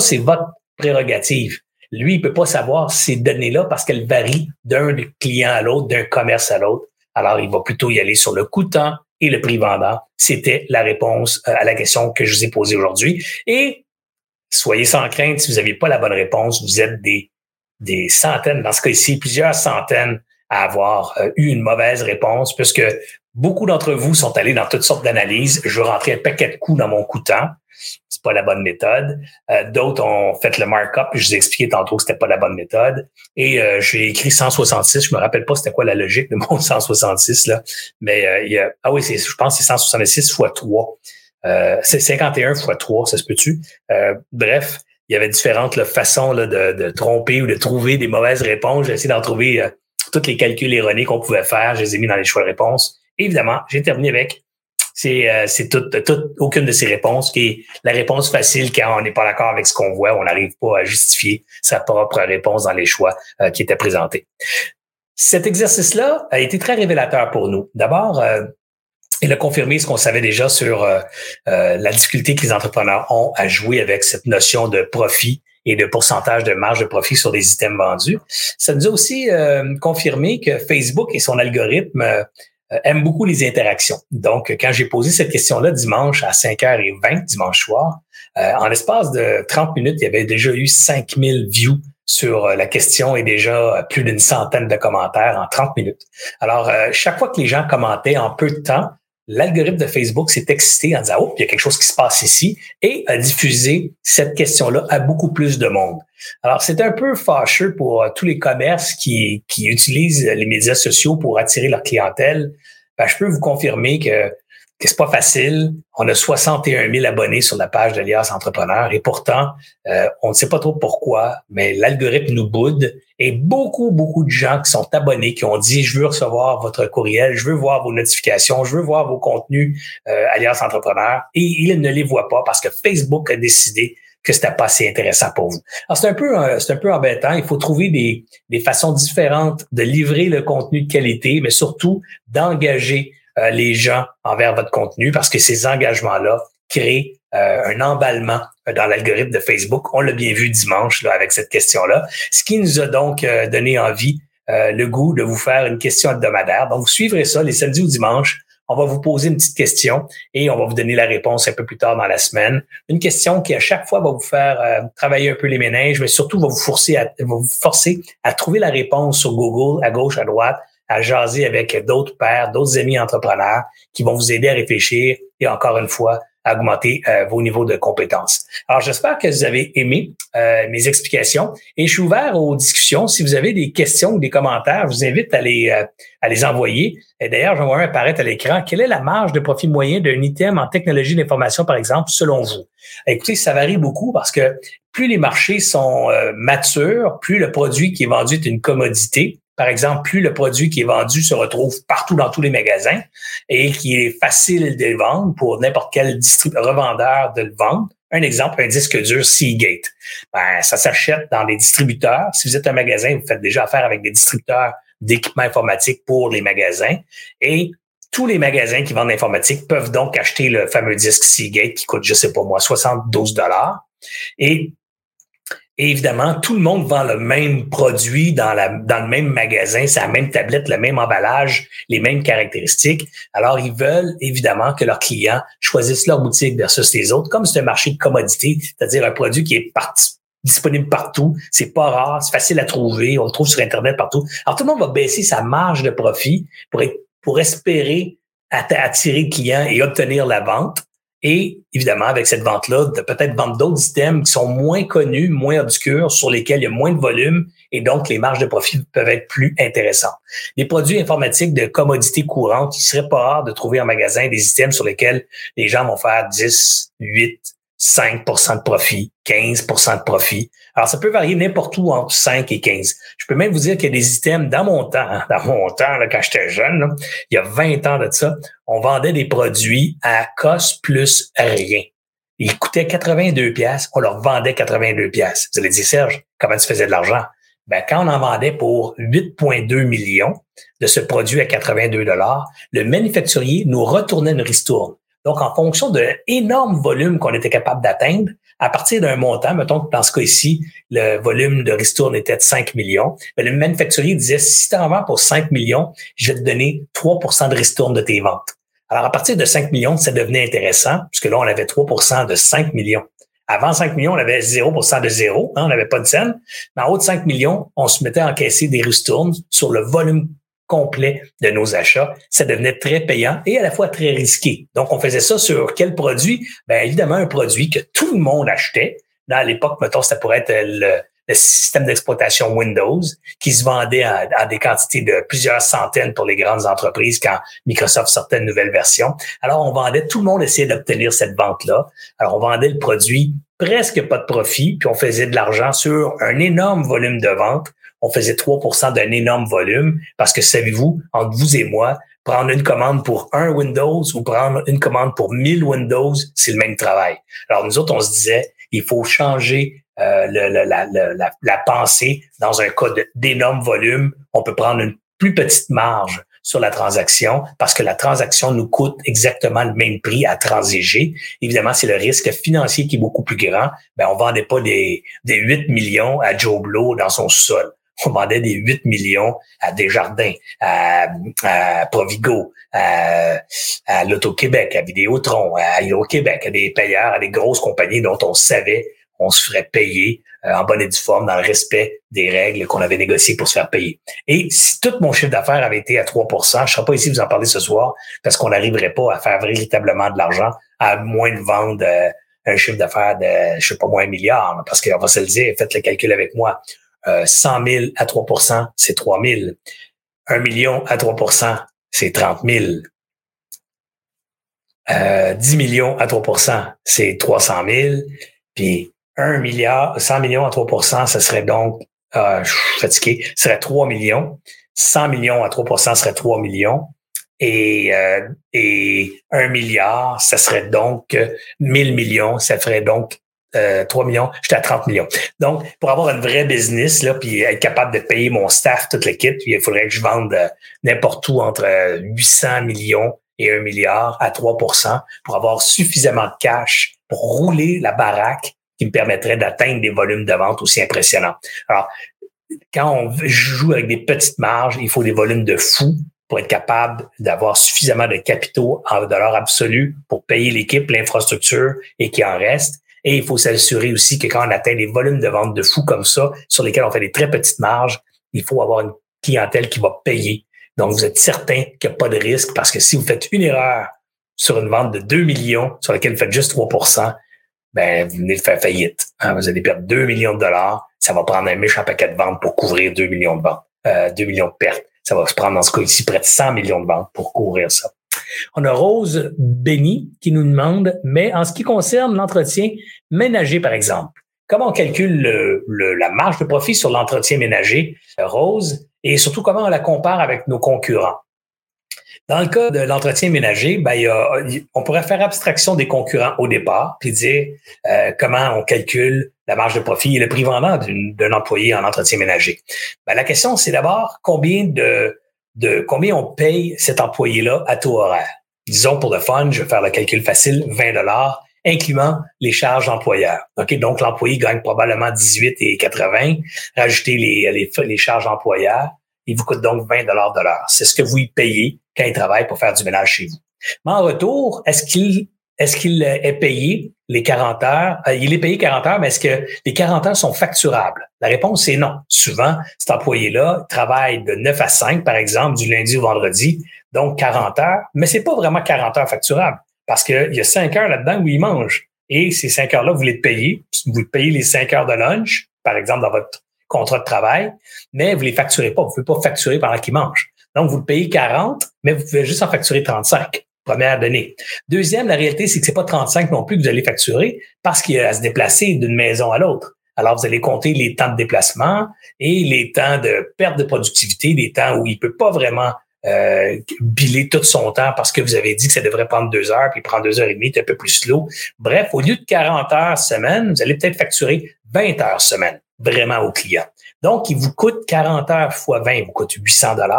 c'est votre prérogative. Lui, il peut pas savoir ces données-là parce qu'elles varient d'un client à l'autre, d'un commerce à l'autre. Alors, il va plutôt y aller sur le coûtant et le prix vendant. C'était la réponse à la question que je vous ai posée aujourd'hui. Et soyez sans crainte, si vous n'aviez pas la bonne réponse, vous êtes des centaines, dans ce cas-ci, plusieurs centaines à avoir eu une mauvaise réponse puisque beaucoup d'entre vous sont allés dans toutes sortes d'analyses. Je veux rentrer un paquet de coûts dans mon coûtant. C'est pas la bonne méthode. D'autres ont fait le markup. Je vous ai expliqué tantôt que c'était pas la bonne méthode. Et j'ai écrit 166. Je me rappelle pas c'était quoi la logique de mon 166 là. Mais je pense que c'est 166 fois 3. C'est 51 fois 3, ça se peut-tu? Bref, il y avait différentes façons là, de tromper ou de trouver des mauvaises réponses. J'ai essayé d'en trouver tous les calculs erronés qu'on pouvait faire. Je les ai mis dans les choix de réponse. Évidemment, j'ai terminé avec. C'est aucune de ces réponses qui est la réponse facile quand on n'est pas d'accord avec ce qu'on voit, on n'arrive pas à justifier sa propre réponse dans les choix qui étaient présentés. Cet exercice-là a été très révélateur pour nous. D'abord, il a confirmé ce qu'on savait déjà sur la difficulté que les entrepreneurs ont à jouer avec cette notion de profit et de pourcentage de marge de profit sur des items vendus. Ça nous a aussi confirmé que Facebook et son algorithme aime beaucoup les interactions. Donc, quand j'ai posé cette question-là dimanche à 5h20, dimanche soir, en l'espace de 30 minutes, il y avait déjà eu 5000 views sur la question et déjà plus d'une centaine de commentaires en 30 minutes. Alors, chaque fois que les gens commentaient en peu de temps, l'algorithme de Facebook s'est excité en disant « Oh, il y a quelque chose qui se passe ici » et a diffusé cette question-là à beaucoup plus de monde. Alors, c'est un peu fâcheux pour tous les commerces qui utilisent les médias sociaux pour attirer leur clientèle. Ben, je peux vous confirmer que c'est pas facile. On a 61 000 abonnés sur la page d'Alias Entrepreneurs et pourtant, on ne sait pas trop pourquoi, mais l'algorithme nous boude et beaucoup de gens qui sont abonnés, qui ont dit « Je veux recevoir votre courriel, je veux voir vos notifications, je veux voir vos contenus Alias Entrepreneurs » et ils ne les voient pas parce que Facebook a décidé que c'était pas assez intéressant pour vous. Alors, c'est un peu embêtant. Il faut trouver des façons différentes de livrer le contenu de qualité, mais surtout d'engager les gens envers votre contenu parce que ces engagements-là créer un emballement dans l'algorithme de Facebook. On l'a bien vu dimanche là, avec cette question-là, ce qui nous a donc donné envie, le goût de vous faire une question hebdomadaire. Donc, vous suivrez ça les samedis ou dimanches. On va vous poser une petite question et on va vous donner la réponse un peu plus tard dans la semaine. Une question qui, à chaque fois, va vous faire travailler un peu les méninges, mais surtout va vous forcer à trouver la réponse sur Google, à gauche, à droite, à jaser avec d'autres pairs, d'autres amis entrepreneurs qui vont vous aider à réfléchir et, encore une fois, à augmenter vos niveaux de compétences. Alors, j'espère que vous avez aimé mes explications et je suis ouvert aux discussions. Si vous avez des questions ou des commentaires, je vous invite à les envoyer. Et d'ailleurs, j'en vois un apparaître à l'écran. Quelle est la marge de profit moyen d'un item en technologie d'information, par exemple, selon vous? Écoutez, ça varie beaucoup parce que plus les marchés sont matures, plus le produit qui est vendu est une commodité. Par exemple, plus le produit qui est vendu se retrouve partout dans tous les magasins et qui est facile de le vendre pour n'importe quel revendeur de le vendre. Un exemple, un disque dur Seagate. Ben, ça s'achète dans des distributeurs. Si vous êtes un magasin, vous faites déjà affaire avec des distributeurs d'équipements informatiques pour les magasins. Et tous les magasins qui vendent l'informatique peuvent donc acheter le fameux disque Seagate qui coûte, je sais pas moi, $72. Et évidemment, tout le monde vend le même produit dans le même magasin, c'est la même tablette, le même emballage, les mêmes caractéristiques. Alors, ils veulent évidemment que leurs clients choisissent leur boutique versus les autres, comme c'est un marché de commodité, c'est-à-dire un produit qui est disponible partout, c'est pas rare, c'est facile à trouver, on le trouve sur Internet partout. Alors, tout le monde va baisser sa marge de profit pour espérer attirer le client et obtenir la vente. Et évidemment, avec cette vente-là, de peut-être vendre d'autres items qui sont moins connus, moins obscurs, sur lesquels il y a moins de volume et donc les marges de profit peuvent être plus intéressantes. Les produits informatiques de commodité courante, il serait pas rare de trouver en magasin des items sur lesquels les gens vont faire 10, 8, 5 % de profit, 15 % de profit. Alors, ça peut varier n'importe où entre 5 et 15. Je peux même vous dire qu'il y a des items dans mon temps, là, quand j'étais jeune, là, il y a 20 ans de ça, on vendait des produits à cost plus rien. Ils coûtaient 82$, on leur vendait 82$. Vous allez dire, Serge, comment tu faisais de l'argent? Ben, quand on en vendait pour 8,2 millions de ce produit à 82$, le manufacturier nous retournait une ristourne. Donc, en fonction de l'énorme volume qu'on était capable d'atteindre, à partir d'un montant, mettons que dans ce cas-ci, le volume de ristourne était de 5 millions, mais le manufacturier disait, si tu en vends pour 5 millions, je vais te donner 3 % de ristourne de tes ventes. Alors, à partir de 5 millions, ça devenait intéressant, puisque là, on avait 3 % de 5 millions. Avant 5 millions, on avait 0 % de zéro, hein, on n'avait pas de scène. Mais en haut de 5 millions, on se mettait à encaisser des ristournes sur le volume complet de nos achats, ça devenait très payant et à la fois très risqué. Donc, on faisait ça sur quel produit? Bien, évidemment, un produit que tout le monde achetait. Dans l'époque, mettons, ça pourrait être le système d'exploitation Windows qui se vendait à des quantités de plusieurs centaines pour les grandes entreprises quand Microsoft sortait une nouvelle version. Alors, on vendait, tout le monde essayait d'obtenir cette vente-là. Alors, on vendait le produit presque pas de profit, puis on faisait de l'argent sur un énorme volume de vente. On faisait 3 % d'un énorme volume parce que, savez-vous, entre vous et moi, prendre une commande pour un Windows ou prendre une commande pour 1000 Windows, c'est le même travail. Alors, nous autres, on se disait, il faut changer la pensée dans un cas d'énorme volume. On peut prendre une plus petite marge sur la transaction parce que la transaction nous coûte exactement le même prix à transiger. Évidemment, c'est le risque financier qui est beaucoup plus grand. Ben, on vendait pas des 8 millions à Joe Blow dans son sous-sol. On vendait des 8 millions à Desjardins, à Provigo, à Loto-Québec, à Vidéotron, à Loto-Québec, à des payeurs, à des grosses compagnies dont on savait on se ferait payer en bonne et due forme dans le respect des règles qu'on avait négociées pour se faire payer. Et si tout mon chiffre d'affaires avait été à 3 %, je ne serais pas ici vous en parler ce soir parce qu'on n'arriverait pas à faire véritablement de l'argent à moins de vendre un chiffre d'affaires de, je sais pas, moins $1 milliard parce qu'on va se le dire, faites le calcul avec moi. 100 000 à 3 %, c'est 3 000. 1 million à 3 %, c'est 30 000. 10 millions à 3 %, c'est 300 000. Puis 1 milliard, 100 millions à 3 %, ça serait donc, je suis fatigué, ça serait 3 millions. 100 millions à 3 % serait 3 millions. Et 1 milliard, ça serait donc 1000 millions, ça ferait donc 3 millions, j'étais à 30 millions. Donc, pour avoir une vraie business, là, puis être capable de payer mon staff, toute l'équipe, il faudrait que je vende n'importe où entre 800 millions et 1 milliard à 3% pour avoir suffisamment de cash pour rouler la baraque qui me permettrait d'atteindre des volumes de vente aussi impressionnants. Alors, quand on joue avec des petites marges, il faut des volumes de fou pour être capable d'avoir suffisamment de capitaux en dollars absolus pour payer l'équipe, l'infrastructure et qui en reste. Et il faut s'assurer aussi que quand on atteint des volumes de vente de fou comme ça, sur lesquels on fait des très petites marges, il faut avoir une clientèle qui va payer. Donc, vous êtes certain qu'il n'y a pas de risque parce que si vous faites une erreur sur une vente de 2 millions sur laquelle vous faites juste 3%, ben, vous venez de faire faillite. Hein? Vous allez perdre 2 millions de dollars. Ça va prendre un méchant paquet de ventes pour couvrir 2 millions de ventes, 2 millions de pertes. Ça va se prendre, dans ce cas ici, près de 100 millions de ventes pour couvrir ça. On a Rose Béni qui nous demande, mais en ce qui concerne l'entretien ménager, par exemple, comment on calcule la marge de profit sur l'entretien ménager, Rose, et surtout comment on la compare avec nos concurrents? Dans le cas de l'entretien ménager, ben, on pourrait faire abstraction des concurrents au départ puis dire comment on calcule la marge de profit et le prix vendant d'un employé en entretien ménager. Ben, la question, c'est d'abord combien on paye cet employé-là à taux horaire. Disons, pour le fun, je vais faire le calcul facile, 20 $ incluant les charges d'employeur. Okay? Donc, l'employé gagne probablement 18,80 $. Rajoutez les charges d'employeur. Il vous coûte donc 20 $ de l'heure. C'est ce que vous y payez quand il travaille pour faire du ménage chez vous. Mais en retour, est-ce qu'il est payé les 40 heures? Il est payé 40 heures, mais est-ce que les 40 heures sont facturables? La réponse est non. Souvent, cet employé-là travaille de 9 à 5, par exemple, du lundi au vendredi, donc 40 heures, mais c'est pas vraiment 40 heures facturables parce qu'il y a 5 heures là-dedans où il mange. Et ces 5 heures-là, vous les payez. Vous payez les 5 heures de lunch, par exemple, dans votre contrat de travail, mais vous les facturez pas. Vous pouvez pas facturer pendant qu'il mange. Donc, vous le payez 40, mais vous pouvez juste en facturer 35. Première donnée. Deuxième, la réalité, c'est que c'est pas 35 non plus que vous allez facturer parce qu'il y a à se déplacer d'une maison à l'autre. Alors, vous allez compter les temps de déplacement et les temps de perte de productivité, les temps où il peut pas vraiment biller tout son temps parce que vous avez dit que ça devrait prendre 2 heures, puis il prend 2 heures et demie, c'est un peu plus slow. Bref, au lieu de 40 heures semaine, vous allez peut-être facturer 20 heures semaine vraiment au client. Donc, il vous coûte 40 heures fois 20, il vous coûte 800 $,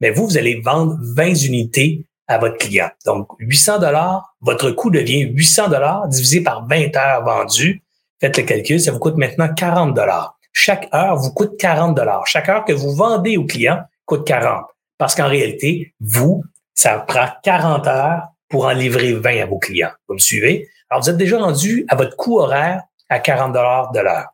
mais vous allez vendre 20 unités à votre client. Donc, 800 $, votre coût devient 800 $ divisé par 20 heures vendues. Faites le calcul, ça vous coûte maintenant 40 $. Chaque heure vous coûte 40 $. Chaque heure que vous vendez au client coûte 40. Parce qu'en réalité, vous, ça prend 40 heures pour en livrer 20 à vos clients. Vous me suivez? Alors, vous êtes déjà rendu à votre coût horaire à 40 $ de l'heure.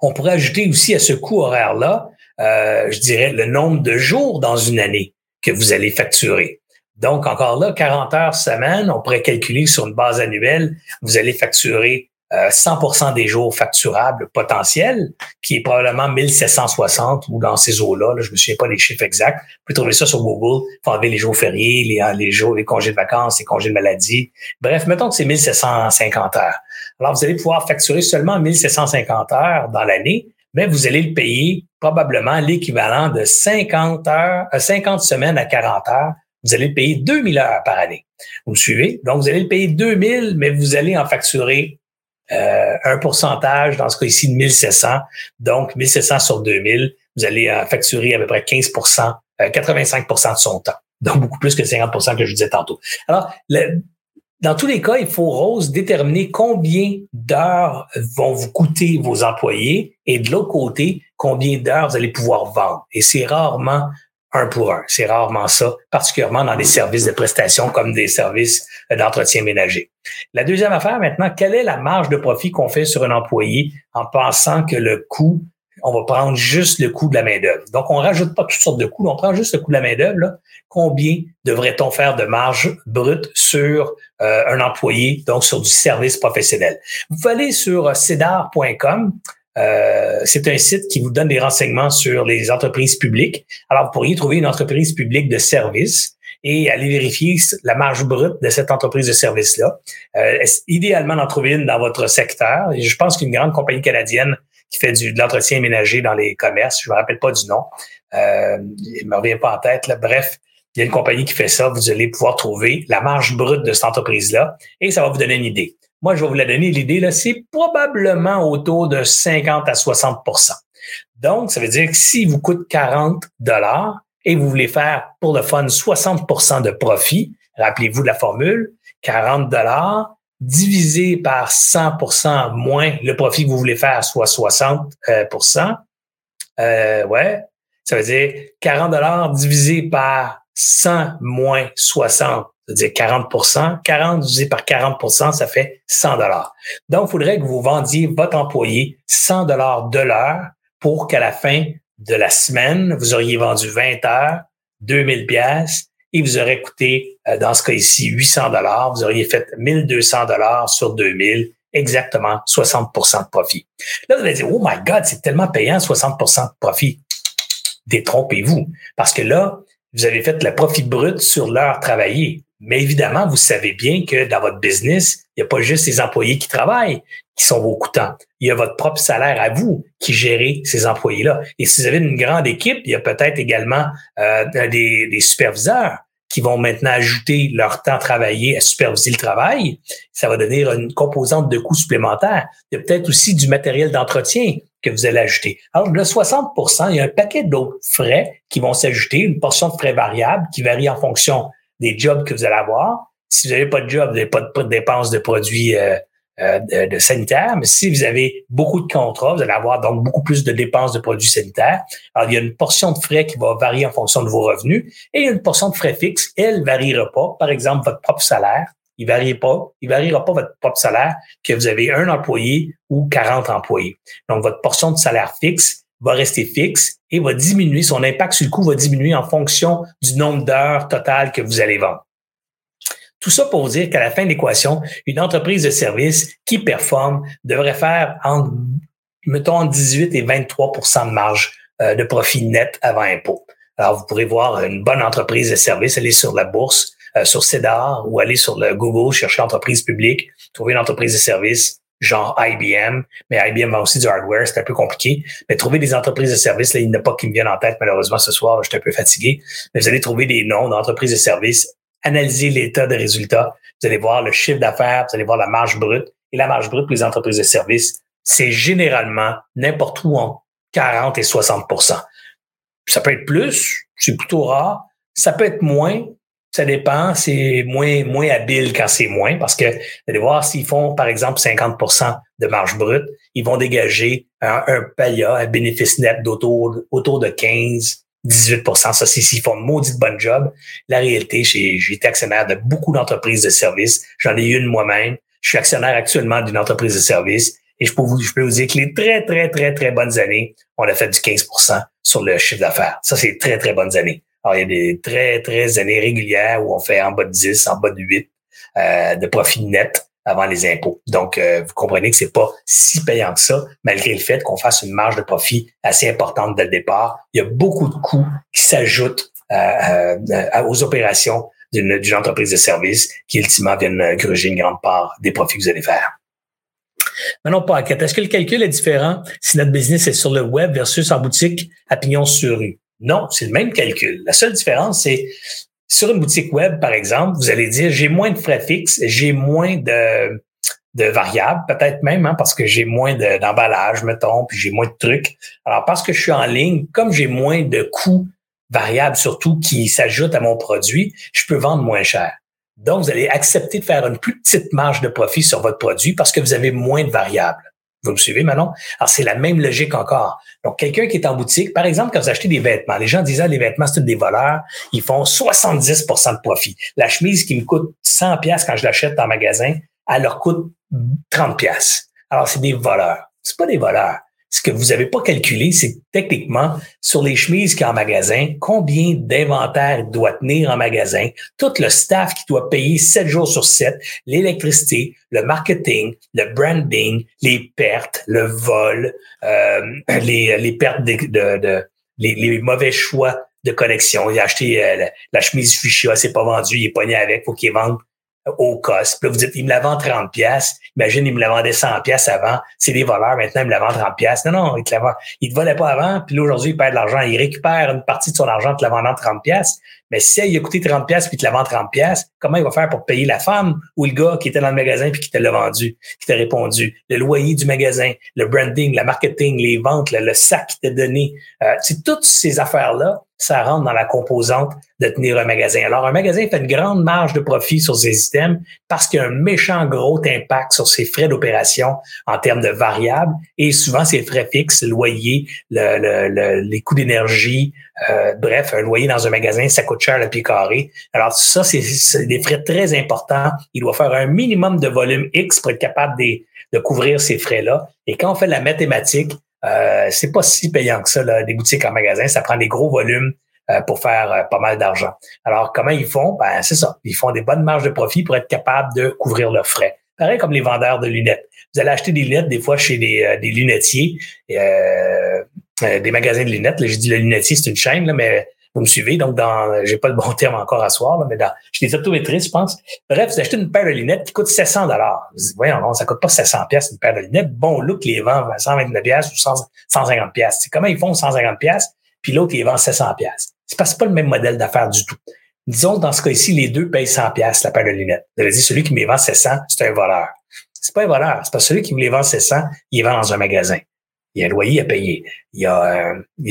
On pourrait ajouter aussi à ce coût horaire-là, je dirais, le nombre de jours dans une année que vous allez facturer. Donc, encore là, 40 heures semaine, on pourrait calculer sur une base annuelle, vous allez facturer 100% des jours facturables potentiels, qui est probablement 1760 ou dans ces eaux-là. Là, je me souviens pas des chiffres exacts. Vous pouvez trouver ça sur Google. Il faut enlever les jours fériés, les congés de vacances, les congés de maladie. Bref, mettons que c'est 1750 heures. Alors, vous allez pouvoir facturer seulement 1750 heures dans l'année, mais vous allez le payer probablement l'équivalent de 50 semaines à 40 heures. Vous allez le payer 2000 heures par année. Vous me suivez? Donc, vous allez le payer 2000, mais vous allez en facturer un pourcentage, dans ce cas ici, de 1700. Donc, 1700 sur 2000, vous allez facturer à peu près 15%, 85% de son temps. Donc, beaucoup plus que 50% que je vous disais tantôt. Alors, dans tous les cas, il faut, Rose, déterminer combien d'heures vont vous coûter vos employés et de l'autre côté, combien d'heures vous allez pouvoir vendre. Et c'est rarement un pour un. C'est rarement ça, particulièrement dans des services de prestation comme des services d'entretien ménager. La deuxième affaire maintenant, quelle est la marge de profit qu'on fait sur un employé en pensant que le coût, on va prendre juste le coût de la main-d'œuvre. Donc, on rajoute pas toutes sortes de coûts, on prend juste le coût de la main-d'œuvre. Combien devrait-on faire de marge brute sur un employé, donc sur du service professionnel? Vous pouvez aller sur cedar.com. C'est un site qui vous donne des renseignements sur les entreprises publiques. Alors, vous pourriez trouver une entreprise publique de service et aller vérifier la marge brute de cette entreprise de service-là. Idéalement, d'en trouver une dans votre secteur. Et je pense qu'une grande compagnie canadienne qui fait de l'entretien ménager dans les commerces, je me rappelle pas du nom, il me revient pas en tête, là. Bref, il y a une compagnie qui fait ça. Vous allez pouvoir trouver la marge brute de cette entreprise-là et ça va vous donner une idée. Moi, je vais vous la donner. L'idée, là, c'est probablement autour de 50 à 60%. Donc, ça veut dire que si vous coûte 40 $, et vous voulez faire pour le fun 60% de profit, rappelez-vous de la formule, 40 $ divisé par 100% moins le profit que vous voulez faire, soit 60%. Ça veut dire 40 $ divisé par 100 moins 60, c'est-à-dire 40%. 40 divisé par 40%, ça fait 100 $. Donc, il faudrait que vous vendiez votre employé 100 $ de l'heure pour qu'à la fin de la semaine, vous auriez vendu 20 heures, 2000 pièces et vous aurez coûté, dans ce cas-ci, 800 $. Vous auriez fait 1200 $ sur 2000, exactement 60% de profit. Là, vous allez dire, « Oh my God, c'est tellement payant, 60% de profit. » Détrompez-vous, parce que là, vous avez fait le profit brut sur l'heure travaillée. Mais évidemment, vous savez bien que dans votre business, il n'y a pas juste les employés qui travaillent qui sont vos coûtants. Il y a votre propre salaire à vous qui gérez ces employés-là. Et si vous avez une grande équipe, il y a peut-être également des superviseurs qui vont maintenant ajouter leur temps travaillé à superviser le travail. Ça va donner une composante de coûts supplémentaires. Il y a peut-être aussi du matériel d'entretien que vous allez ajouter. Alors, le 60 %, il y a un paquet d'autres frais qui vont s'ajouter, une portion de frais variables qui varie en fonction des jobs que vous allez avoir. Si vous n'avez pas de job, vous n'avez pas de dépenses de produits de sanitaires, mais si vous avez beaucoup de contrats, vous allez avoir donc beaucoup plus de dépenses de produits sanitaires. Alors, il y a une portion de frais qui va varier en fonction de vos revenus et il y a une portion de frais fixe, elle ne variera pas. Par exemple, votre propre salaire, il ne variera pas votre propre salaire que vous avez un employé ou 40 employés. Donc, votre portion de salaire fixe va rester fixe et va diminuer, son impact sur le coût va diminuer en fonction du nombre d'heures totales que vous allez vendre. Tout ça pour dire qu'à la fin de l'équation, une entreprise de service qui performe devrait faire entre 18 et 23 % de marge de profit net avant impôt. Alors, vous pourrez voir une bonne entreprise de service, aller sur la bourse, sur Cedar ou aller sur le Google, chercher entreprise publique, trouver une entreprise de service genre IBM, mais IBM a aussi du hardware, c'est un peu compliqué. Mais trouver des entreprises de service, là, il n'y en a pas qui me viennent en tête, malheureusement, ce soir, je suis un peu fatigué. Mais vous allez trouver des noms d'entreprises de service, analyser l'état des résultats, vous allez voir le chiffre d'affaires, vous allez voir la marge brute. Et la marge brute pour les entreprises de service, c'est généralement n'importe où entre 40 et 60 %. Ça peut être plus, c'est plutôt rare. Ça peut être moins. Ça dépend, c'est moins habile quand c'est moins parce que vous allez voir s'ils font, par exemple, 50 % de marge brute, ils vont dégager un BAIA, un bénéfice net autour de 15, 18 %. Ça, c'est s'ils font une maudite bonne job. La réalité, j'ai été actionnaire de beaucoup d'entreprises de services. J'en ai une moi-même. Je suis actionnaire actuellement d'une entreprise de services et je peux vous dire que les très, très, très, très bonnes années, on a fait du 15 % sur le chiffre d'affaires. Ça, c'est très, très bonnes années. Alors, il y a des très, très années régulières où on fait en bas de 10, en bas de 8 de profit net avant les impôts. Donc, vous comprenez que c'est pas si payant que ça, malgré le fait qu'on fasse une marge de profit assez importante dès le départ. Il y a beaucoup de coûts qui s'ajoutent aux opérations d'une entreprise de service qui, ultimement, viennent gruger une grande part des profits que vous allez faire. Manon Paquette, est-ce que le calcul est différent si notre business est sur le web versus en boutique à Pignon-sur-Rue? Non, c'est le même calcul. La seule différence, c'est sur une boutique web, par exemple, vous allez dire j'ai moins de frais fixes, j'ai moins de variables, peut-être même parce que j'ai moins d'emballage, mettons, puis j'ai moins de trucs. Alors, parce que je suis en ligne, comme j'ai moins de coûts variables surtout qui s'ajoutent à mon produit, je peux vendre moins cher. Donc, vous allez accepter de faire une plus petite marge de profit sur votre produit parce que vous avez moins de variables. Vous me suivez, Manon? Alors, c'est la même logique encore. Donc, quelqu'un qui est en boutique, par exemple, quand vous achetez des vêtements, les gens disent, les vêtements, c'est tous des voleurs, ils font 70 % de profit. La chemise qui me coûte 100 $ quand je l'achète en magasin, elle leur coûte 30 $. Alors, c'est des voleurs. C'est pas des voleurs. Ce que vous n'avez pas calculé, c'est techniquement, sur les chemises qu'il y a en magasin, combien d'inventaire il doit tenir en magasin, tout le staff qui doit payer 7 jours sur 7, l'électricité, le marketing, le branding, les pertes, le vol, les pertes les mauvais choix de connexion. Il a acheté la chemise Fuchsia, c'est pas vendu, il est pogné avec, faut qu'il vende au cost. Puis là, vous dites, il me la vend 30 $. Imagine, il me la vendait 100 $ avant. C'est des voleurs. Maintenant, il me la vend 30 $. Non, il te la vend. Il te volait pas avant. Puis là, aujourd'hui, il perd de l'argent. Il récupère une partie de son argent en te la vendant 30 $. Mais si il a coûté 30 $ puis il te la vend 30 $, comment il va faire pour payer la femme ou le gars qui était dans le magasin puis qui te l'a vendu, qui t'a répondu? Le loyer du magasin, le branding, le marketing, les ventes, le sac qu'il t'a donné. C'est toutes ces affaires-là ça rentre dans la composante de tenir un magasin. Alors, un magasin fait une grande marge de profit sur ses items parce qu'il y a un méchant gros impact sur ses frais d'opération en termes de variables et souvent ses frais fixes, loyer, les coûts d'énergie. Bref, un loyer dans un magasin, ça coûte cher le pied carré. Alors, ça, c'est des frais très importants. Il doit faire un minimum de volume X pour être capable de couvrir ces frais-là. Et quand on fait la mathématique, c'est pas si payant que ça, là, des boutiques en magasin. Ça prend des gros volumes pour faire pas mal d'argent. Alors, comment ils font? Ben, c'est ça. Ils font des bonnes marges de profit pour être capables de couvrir leurs frais. Pareil comme les vendeurs de lunettes. Vous allez acheter des lunettes, des fois, chez des lunetiers, des magasins de lunettes. Là, j'ai dit le lunetier, c'est une chaîne, là, mais vous me suivez. Donc, j'ai pas le bon terme encore à soir, là, mais je suis des optométristes, je pense. Bref, vous achetez une paire de lunettes qui coûte 700 $. Vous dites, voyons, non, ça coûte pas 700 pièces une paire de lunettes. Bon, look, les vend 129 pièces ou 150 pièces. C'est comment ils font 150 pièces, puis l'autre, il vend 700 pièces. C'est parce que c'est pas le même modèle d'affaires du tout. Disons, dans ce cas-ci, les deux payent 100 pièces la paire de lunettes. Vous avez dit, celui qui me les vend 700, c'est un voleur. C'est pas un voleur. C'est parce que celui qui me les vend 700, il les vend dans un magasin. Il y a un loyer à payer. Il y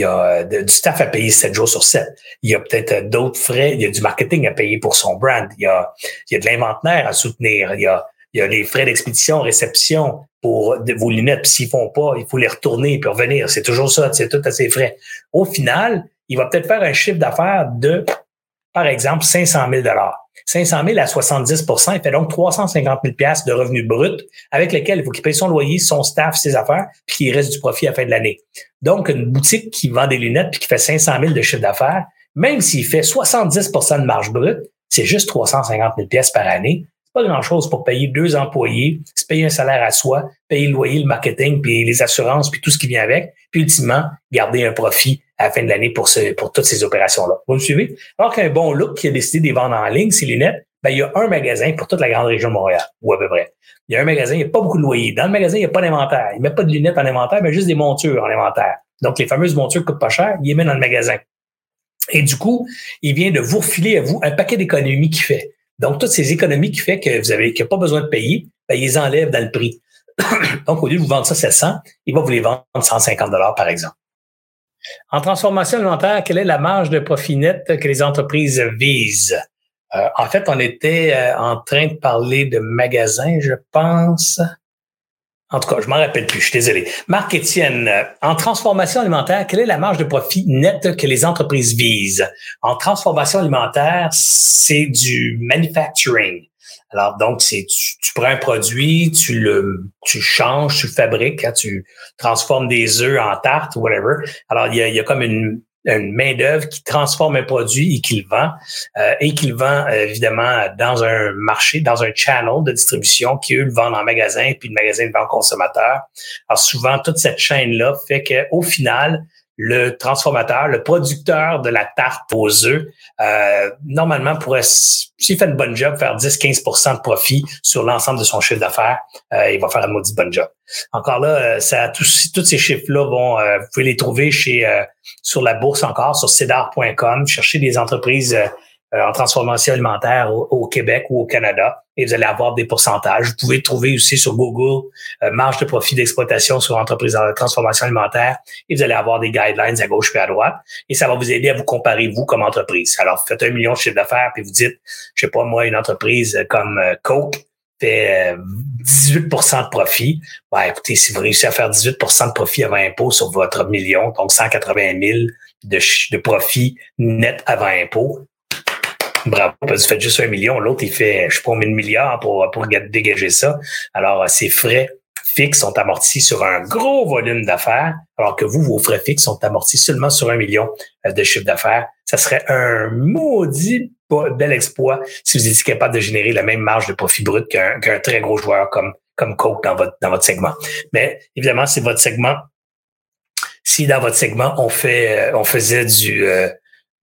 a du staff à payer 7 jours sur 7. Il y a peut-être d'autres frais. Il y a du marketing à payer pour son brand. Il y a de l'inventaire à soutenir. Il y a les frais d'expédition, réception pour vos lunettes. Puis s'ils font pas, il faut les retourner puis revenir. C'est toujours ça. C'est tout à ses frais. Au final, il va peut-être faire un chiffre d'affaires de, par exemple, 500 000 $. 500 000 à 70 %, il fait donc 350 000 $ de revenus bruts avec lesquels il faut qu'il paye son loyer, son staff, ses affaires, puis qu'il reste du profit à la fin de l'année. Donc, une boutique qui vend des lunettes puis qui fait 500 000 de chiffre d'affaires, même s'il fait 70 % de marge brute, c'est juste 350 000 $ par année. C'est pas grand-chose pour payer 2 employés, se payer un salaire à soi, payer le loyer, le marketing, puis les assurances, puis tout ce qui vient avec, puis ultimement, garder un profit à la fin de l'année pour toutes ces opérations-là. Vous me suivez? Alors qu'un bon look qui a décidé de les vendre en ligne, ses lunettes, ben, il y a un magasin pour toute la grande région de Montréal, ou à peu près. Il y a un magasin, il n'y a pas beaucoup de loyer. Dans le magasin, il n'y a pas d'inventaire. Il ne met pas de lunettes en inventaire, mais juste des montures en inventaire. Donc, les fameuses montures coûtent pas cher, il les met dans le magasin. Et du coup, il vient de vous refiler à vous un paquet d'économies qu'il fait. Donc, toutes ces économies qui fait que vous avez qu'il n'y a pas besoin de payer, ben, il les enlève dans le prix. Donc, au lieu de vous vendre ça 700, il va vous les vendre 150 $ par exemple. En transformation alimentaire, quelle est la marge de profit net que les entreprises visent? En fait, on était en train de parler de magasins, je pense. En tout cas, je m'en rappelle plus, je suis désolé. Marc-Étienne, en transformation alimentaire, quelle est la marge de profit nette que les entreprises visent? En transformation alimentaire, c'est du manufacturing. Alors, donc, c'est tu prends un produit, tu changes, tu fabriques, hein, tu transformes des œufs en tarte ou whatever. Alors, il y a comme une main-d'œuvre qui transforme un produit et qui le vend, évidemment dans un marché, dans un channel de distribution qui, eux, le vendent en magasin, puis le magasin le vend au consommateur. Alors souvent, toute cette chaîne-là fait qu'au final, le transformateur, le producteur de la tarte aux œufs, normalement pourrait, s'il fait une bonne job, faire 10-15 % de profit sur l'ensemble de son chiffre d'affaires. Il va faire une maudite bonne job. Encore là, tous ces chiffres-là, vous pouvez les trouver sur la bourse encore, sur Cedar.com. Cherchez des entreprises en transformation alimentaire au Québec ou au Canada et vous allez avoir des pourcentages. Vous pouvez trouver aussi sur Google marge de profit d'exploitation sur entreprises en transformation alimentaire et vous allez avoir des guidelines à gauche puis à droite et ça va vous aider à vous comparer, vous, comme entreprise. Alors, vous faites 1 million de chiffre d'affaires puis vous dites, je sais pas, moi, une entreprise comme Coke fait 18 % de profit. Ben, écoutez, si vous réussissez à faire 18 % de profit avant impôt sur votre million, donc 180 000 de profit net avant impôt, bravo, parce que vous faites juste 1 million, l'autre, il fait, je sais pas, 1 000 milliards pour dégager ça. Alors, ces frais fixes sont amortis sur un gros volume d'affaires, alors que vous, vos frais fixes sont amortis seulement sur 1 million de chiffre d'affaires. Ça serait un maudit bel exploit si vous étiez capable de générer la même marge de profit brut qu'un très gros joueur comme Coke dans votre segment. Mais évidemment, c'est votre segment. Si dans votre segment, on faisait du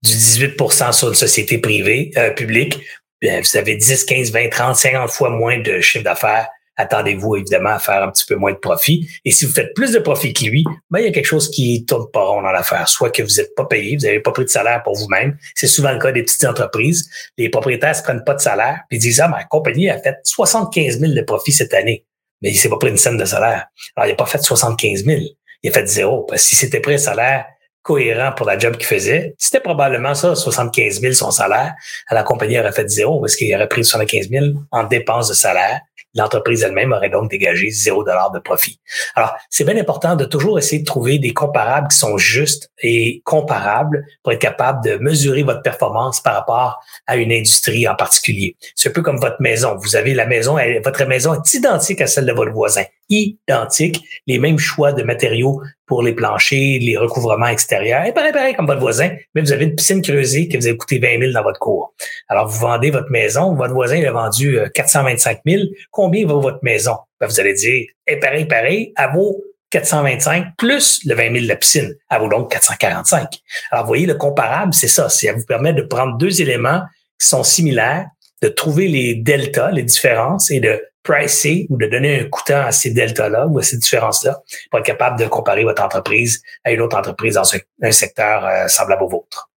18 % sur une société privée, publique, bien, vous avez 10, 15, 20, 30, 50 fois moins de chiffre d'affaires. Attendez-vous, évidemment, à faire un petit peu moins de profit. Et si vous faites plus de profit que lui, ben, il y a quelque chose qui tourne pas rond dans l'affaire. Soit que vous n'êtes pas payé, vous n'avez pas pris de salaire pour vous-même. C'est souvent le cas des petites entreprises. Les propriétaires se prennent pas de salaire puis ils disent, ah, ma compagnie a fait 75 000 de profit cette année. Mais il s'est pas pris une scène de salaire. Alors, il n'a pas fait 75 000. Il a fait 0. Parce que si c'était pris un salaire, cohérent pour la job qu'il faisait. C'était probablement ça, 75 000 son salaire. La compagnie aurait fait zéro parce qu'il aurait pris 75 000 en dépenses de salaire. L'entreprise elle-même aurait donc dégagé $0 de profit. Alors, c'est bien important de toujours essayer de trouver des comparables qui sont justes et comparables pour être capable de mesurer votre performance par rapport à une industrie en particulier. C'est un peu comme votre maison. Vous avez la maison, votre maison est identique à celle de votre voisin. Identique, les mêmes choix de matériaux pour les planchers, les recouvrements extérieurs, et pareil comme votre voisin, mais vous avez une piscine creusée qui vous a coûté 20 000 dans votre cour. Alors, vous vendez votre maison, votre voisin l'a vendu 425 000. Combien vaut votre maison? Ben, vous allez dire, pareil, elle vaut 425 plus le 20 000 de la piscine. Elle vaut donc 445. Alors, vous voyez, le comparable, c'est ça. Ça vous permet de prendre deux éléments qui sont similaires, de trouver les deltas, les différences, et de pricer ou de donner un coûtant à ces deltas-là ou à ces différences-là pour être capable de comparer votre entreprise à une autre entreprise dans un secteur semblable au vôtre.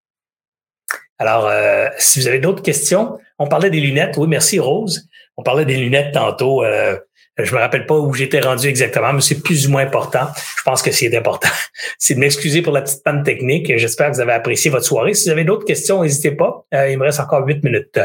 Alors, si vous avez d'autres questions, on parlait des lunettes. Oui, merci Rose. On parlait des lunettes tantôt. Je me rappelle pas où j'étais rendu exactement, mais c'est plus ou moins important. Je pense que c'est important. C'est de m'excuser pour la petite panne technique. J'espère que vous avez apprécié votre soirée. Si vous avez d'autres questions, n'hésitez pas. Il me reste encore 8 minutes.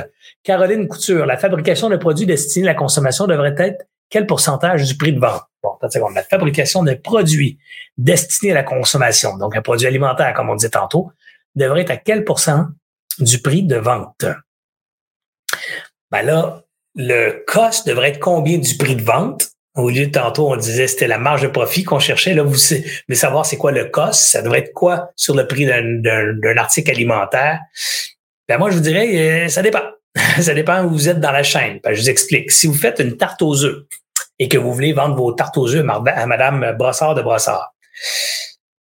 Caroline Couture, la fabrication de produits destinés à la consommation devrait être quel pourcentage du prix de vente? Bon, attends une seconde. La fabrication de produits destinés à la consommation, donc un produit alimentaire, comme on disait tantôt, devrait être à quel pourcent du prix de vente? Ben là, le cost devrait être combien du prix de vente? Au lieu de tantôt, on disait c'était la marge de profit qu'on cherchait. Là, vous voulez savoir c'est quoi le cost? Ça devrait être quoi sur le prix d'un article alimentaire? Ben moi, je vous dirais, ça dépend. Ça dépend où vous êtes dans la chaîne. Ben, je vous explique. Si vous faites une tarte aux œufs et que vous voulez vendre vos tartes aux œufs à Madame Brossard de Brossard,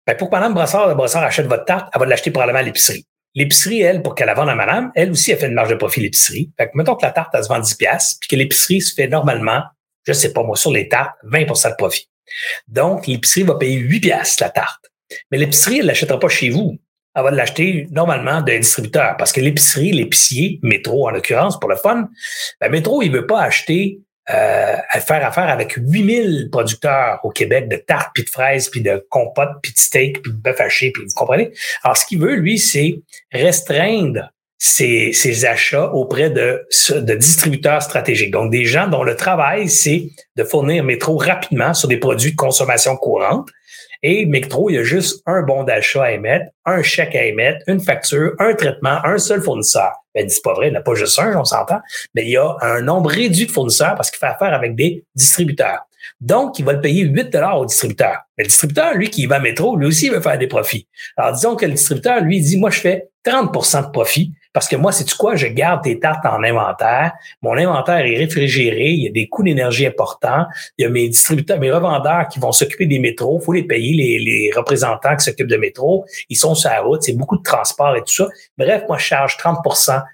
ben pour que Madame Brossard de Brossard achète votre tarte, elle va l'acheter probablement à l'épicerie. L'épicerie, elle, pour qu'elle la vende à madame, elle aussi, elle fait une marge de profit l'épicerie. Fait que, mettons que la tarte, elle se vend 10$, puis que l'épicerie se fait normalement, je sais pas moi, sur les tartes, 20% de profit. Donc, l'épicerie va payer 8$ la tarte. Mais l'épicerie, elle l'achètera pas chez vous. Elle va l'acheter normalement d'un distributeur. Parce que l'épicerie, l'épicier, Métro en l'occurrence, pour le fun, ben Métro, il veut pas acheter, faire affaire avec 8000 producteurs au Québec de tartes, puis de fraises, puis de compotes, puis de steaks, puis de bœuf haché, puis vous comprenez? Alors, ce qu'il veut, lui, c'est restreindre ses achats auprès de distributeurs stratégiques. Donc, des gens dont le travail, c'est de fournir Métro rapidement sur des produits de consommation courante. Et Métro, il y a juste un bon d'achat à émettre, un chèque à émettre, une facture, un traitement, un seul fournisseur. Ben, c'est pas vrai, il n'y en a pas juste un, on s'entend, mais il y a un nombre réduit de fournisseurs parce qu'il fait affaire avec des distributeurs. Donc, il va le payer 8$ au distributeur. Mais le distributeur, lui, qui va à Métro, lui aussi, il veut faire des profits. Alors, disons que le distributeur, lui, dit, moi, je fais 30% de profit parce que moi, sais-tu quoi? Je garde tes tartes en inventaire. Mon inventaire est réfrigéré. Il y a des coûts d'énergie importants. Il y a mes distributeurs, mes revendeurs qui vont s'occuper des métros. Il faut les payer, les représentants qui s'occupent de métro. Ils sont sur la route. C'est beaucoup de transport et tout ça. Bref, moi, je charge 30%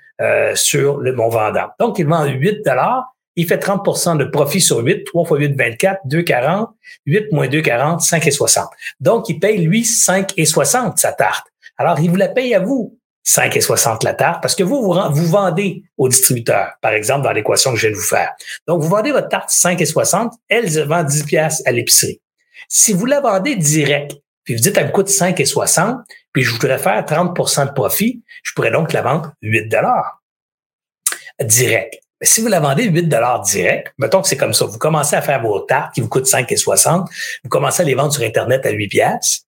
sur mon vendeur. Donc, il vend 8$. Il fait 30% de profit sur 8, 3 x 8, 24, 2,40, 8 moins 2,40, 5,60. Donc, il paye, lui, 5,60 sa tarte. Alors, il vous la paye à vous, 5,60 la tarte, parce que vous vendez au distributeur, par exemple, dans l'équation que je viens de vous faire. Donc, vous vendez votre tarte 5,60, elle se vend 10$ à l'épicerie. Si vous la vendez direct, puis vous dites, elle me coûte 5,60, puis je voudrais faire 30% de profit, je pourrais donc la vendre 8$ direct. Mais si vous la vendez 8$ direct, mettons que c'est comme ça, vous commencez à faire vos tartes qui vous coûtent 5,60, vous commencez à les vendre sur Internet à 8$,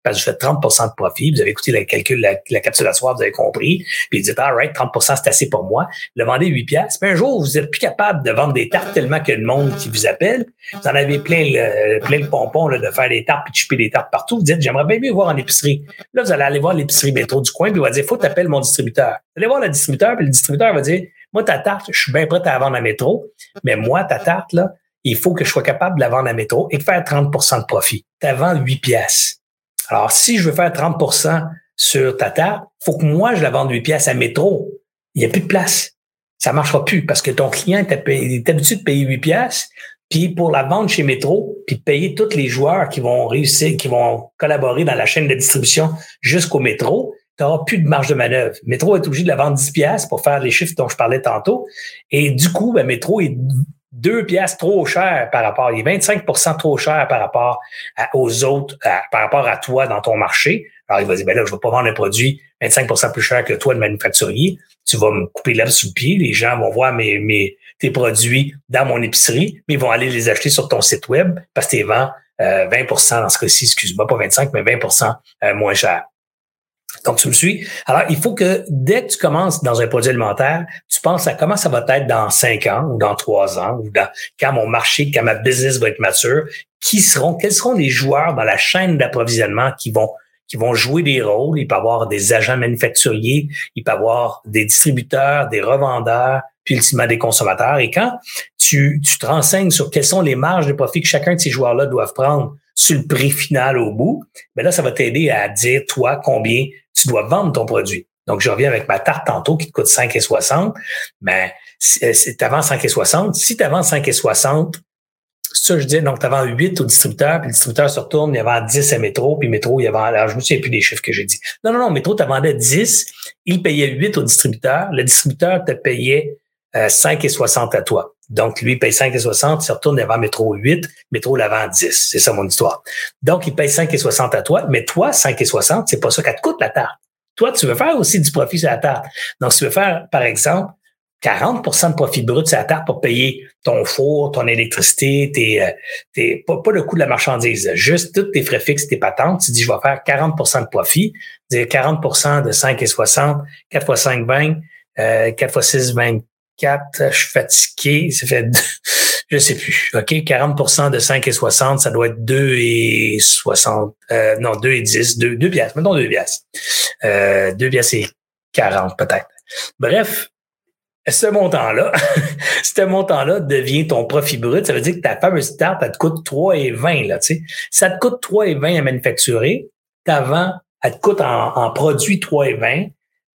parce que vous faites 30% de profit, vous avez écouté le calcul, la capsule à soir, vous avez compris, puis vous dites, all right, 30% c'est assez pour moi, vous le vendez 8$, puis un jour, vous êtes plus capable de vendre des tartes tellement que le monde qui vous appelle, vous en avez plein le pompon là, de faire des tartes puis de choper des tartes partout, vous dites, j'aimerais bien mieux voir en épicerie. Là, vous allez aller voir l'épicerie métro du coin, puis vous allez dire, faut t'appeler mon distributeur. Vous allez voir le distributeur, puis le distributeur va dire, moi, ta tarte, je suis bien prêt à la vendre à Métro, mais moi, ta tarte, là, il faut que je sois capable de la vendre à Métro et de faire 30% de profit. T'as vendu 8$. Alors, si je veux faire 30% sur ta tarte, faut que moi, je la vende 8$ à Métro. Il n'y a plus de place. Ça ne marchera plus parce que ton client est habitué de payer 8$, puis pour la vendre chez Métro, puis de payer tous les joueurs qui vont réussir, qui vont collaborer dans la chaîne de distribution jusqu'au Métro, tu n'auras plus de marge de manœuvre. Métro est obligé de la vendre 10$ pour faire les chiffres dont je parlais tantôt. Et du coup, ben, Métro est 2$ trop cher par rapport, il est 25% trop cher par rapport aux autres, par rapport à toi dans ton marché. Alors, il va dire, ben là, je vais pas vendre un produit 25% plus cher que toi, le manufacturier. Tu vas me couper l'herbe sous le pied. Les gens vont voir tes produits dans mon épicerie, mais ils vont aller les acheter sur ton site web parce que tu les vends 20% dans ce cas-ci, excuse-moi, pas 25, mais 20% moins cher. Donc, tu me suis. Alors, il faut que dès que tu commences dans un produit alimentaire, tu penses à comment ça va être dans 5 ans ou dans 3 ans ou dans quand mon marché, quand ma business va être mature, quels seront les joueurs dans la chaîne d'approvisionnement qui vont jouer des rôles. Il peut y avoir des agents manufacturiers, il peut y avoir des distributeurs, des revendeurs, puis ultimement des consommateurs. Et quand tu te renseignes sur quelles sont les marges de profit que chacun de ces joueurs-là doivent prendre sur le prix final au bout, ben là, ça va t'aider à dire, toi, combien tu dois vendre ton produit. Donc, je reviens avec ma tarte tantôt qui te coûte 5,60. Ben, si tu vends 5,60, si tu vends 5,60, ça, je dis, donc, tu vends 8 au distributeur, puis le distributeur se retourne, il vend 10 à Métro, puis Métro, il vend, alors, je me souviens plus des chiffres que j'ai dit. Non, Métro, tu vendais 10, il payait 8 au distributeur, le distributeur te payait 5,60 à toi. Donc, lui, il paye 5,60, il se retourne, il vend Métro 8, Métro la vend 10. C'est ça, mon histoire. Donc, il paye 5,60 à toi, mais toi, 5,60, c'est pas ça qu'elle te coûte, la tarte. Toi, tu veux faire aussi du profit sur la tarte. Donc, si tu veux faire, par exemple, 40% de profit brut sur la tarte pour payer ton four, ton électricité, pas le coût de la marchandise, juste tous tes frais fixes, tes patentes. Tu dis, je vais faire 40% de profit. C'est-à-dire 40% de 5,60, 4 x 5, 20, 4 x 6, 24, je suis fatigué, ça fait, je sais plus, OK? 40% de 5,60, ça doit être 2,60, non, 2,10, 2 piastres, mettons 2 piastres. 2 piastres et 40 peut-être. Bref, ce montant-là devient ton profit brut. Ça veut dire que ta fameuse tarte, elle te coûte 3,20, là, tu sais. Ça te coûte 3,20 à manufacturer. Ta vente, elle te coûte en produit 3,20.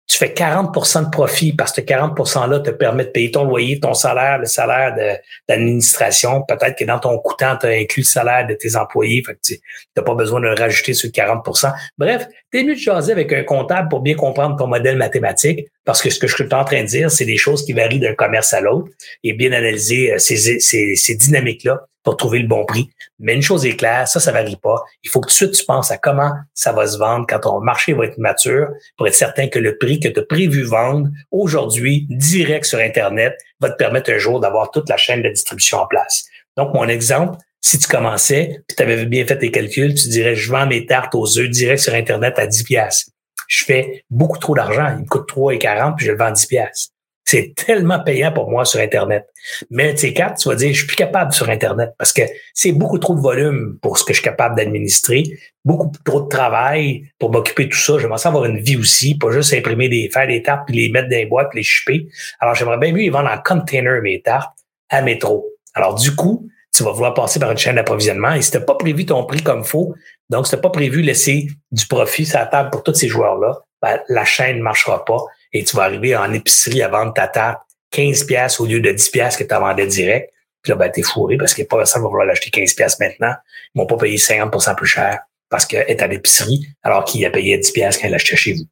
Tu fais 40% de profit parce que 40%-là te permet de payer ton loyer, ton salaire, le salaire de l'administration. Peut-être que dans ton coûtant, tu as inclus le salaire de tes employés. Fait que tu n'as pas besoin de le rajouter sur 40%. Bref, tu es mieux de jaser avec un comptable pour bien comprendre ton modèle mathématique parce que ce que je suis en train de dire, c'est des choses qui varient d'un commerce à l'autre et bien analyser ces dynamiques-là pour trouver le bon prix. Mais une chose est claire, ça varie pas. Il faut que tout de suite tu penses à comment ça va se vendre quand ton marché va être mature pour être certain que le prix que tu as prévu vendre aujourd'hui, direct sur Internet, va te permettre un jour d'avoir toute la chaîne de distribution en place. Donc, mon exemple, si tu commençais puis tu avais bien fait tes calculs, tu dirais, je vends mes tartes aux œufs direct sur Internet à 10 piastres. Je fais beaucoup trop d'argent. Il me coûte 3,40 puis je le vends à 10 piastres. C'est tellement payant pour moi sur Internet. Mais tes cartes, tu vas dire, je suis plus capable sur Internet parce que c'est beaucoup trop de volume pour ce que je suis capable d'administrer, beaucoup trop de travail pour m'occuper de tout ça. J'aimerais ça avoir une vie aussi, pas juste imprimer faire des tartes puis les mettre dans les boîtes puis les shipper. Alors, j'aimerais bien mieux les vendre en container mes tartes à Métro. Alors, du coup, tu vas vouloir passer par une chaîne d'approvisionnement et si tu n'as pas prévu ton prix comme il faut, donc si tu n'as pas prévu laisser du profit sur la table pour tous ces joueurs-là, ben, la chaîne ne marchera pas. Et tu vas arriver en épicerie à vendre ta tarte 15 piastres au lieu de 10 piastres que tu vendais direct. Puis là, ben, t'es fourré parce que pas personne va vouloir l'acheter 15 piastres maintenant. Ils vont pas payer 50% plus cher parce qu'elle est à l'épicerie alors qu'il a payé 10 piastres quand il l'achetait chez vous.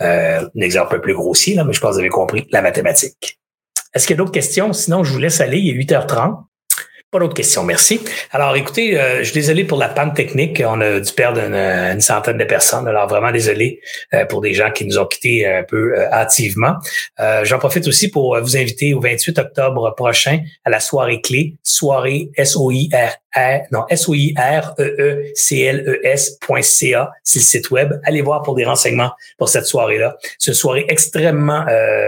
Un exemple un peu plus grossier, là, mais je pense que vous avez compris la mathématique. Est-ce qu'il y a d'autres questions? Sinon, je vous laisse aller. Il est 8h30. Pas d'autres questions, merci. Alors, écoutez, je suis désolé pour la panne technique. On a dû perdre une centaine de personnes. Alors, vraiment désolé pour des gens qui nous ont quittés un peu hâtivement. J'en profite aussi pour vous inviter au 28 octobre prochain à la soirée clé, soirée soireecles.ca, c'est le site web. Allez voir pour des renseignements pour cette soirée-là. C'est une soirée extrêmement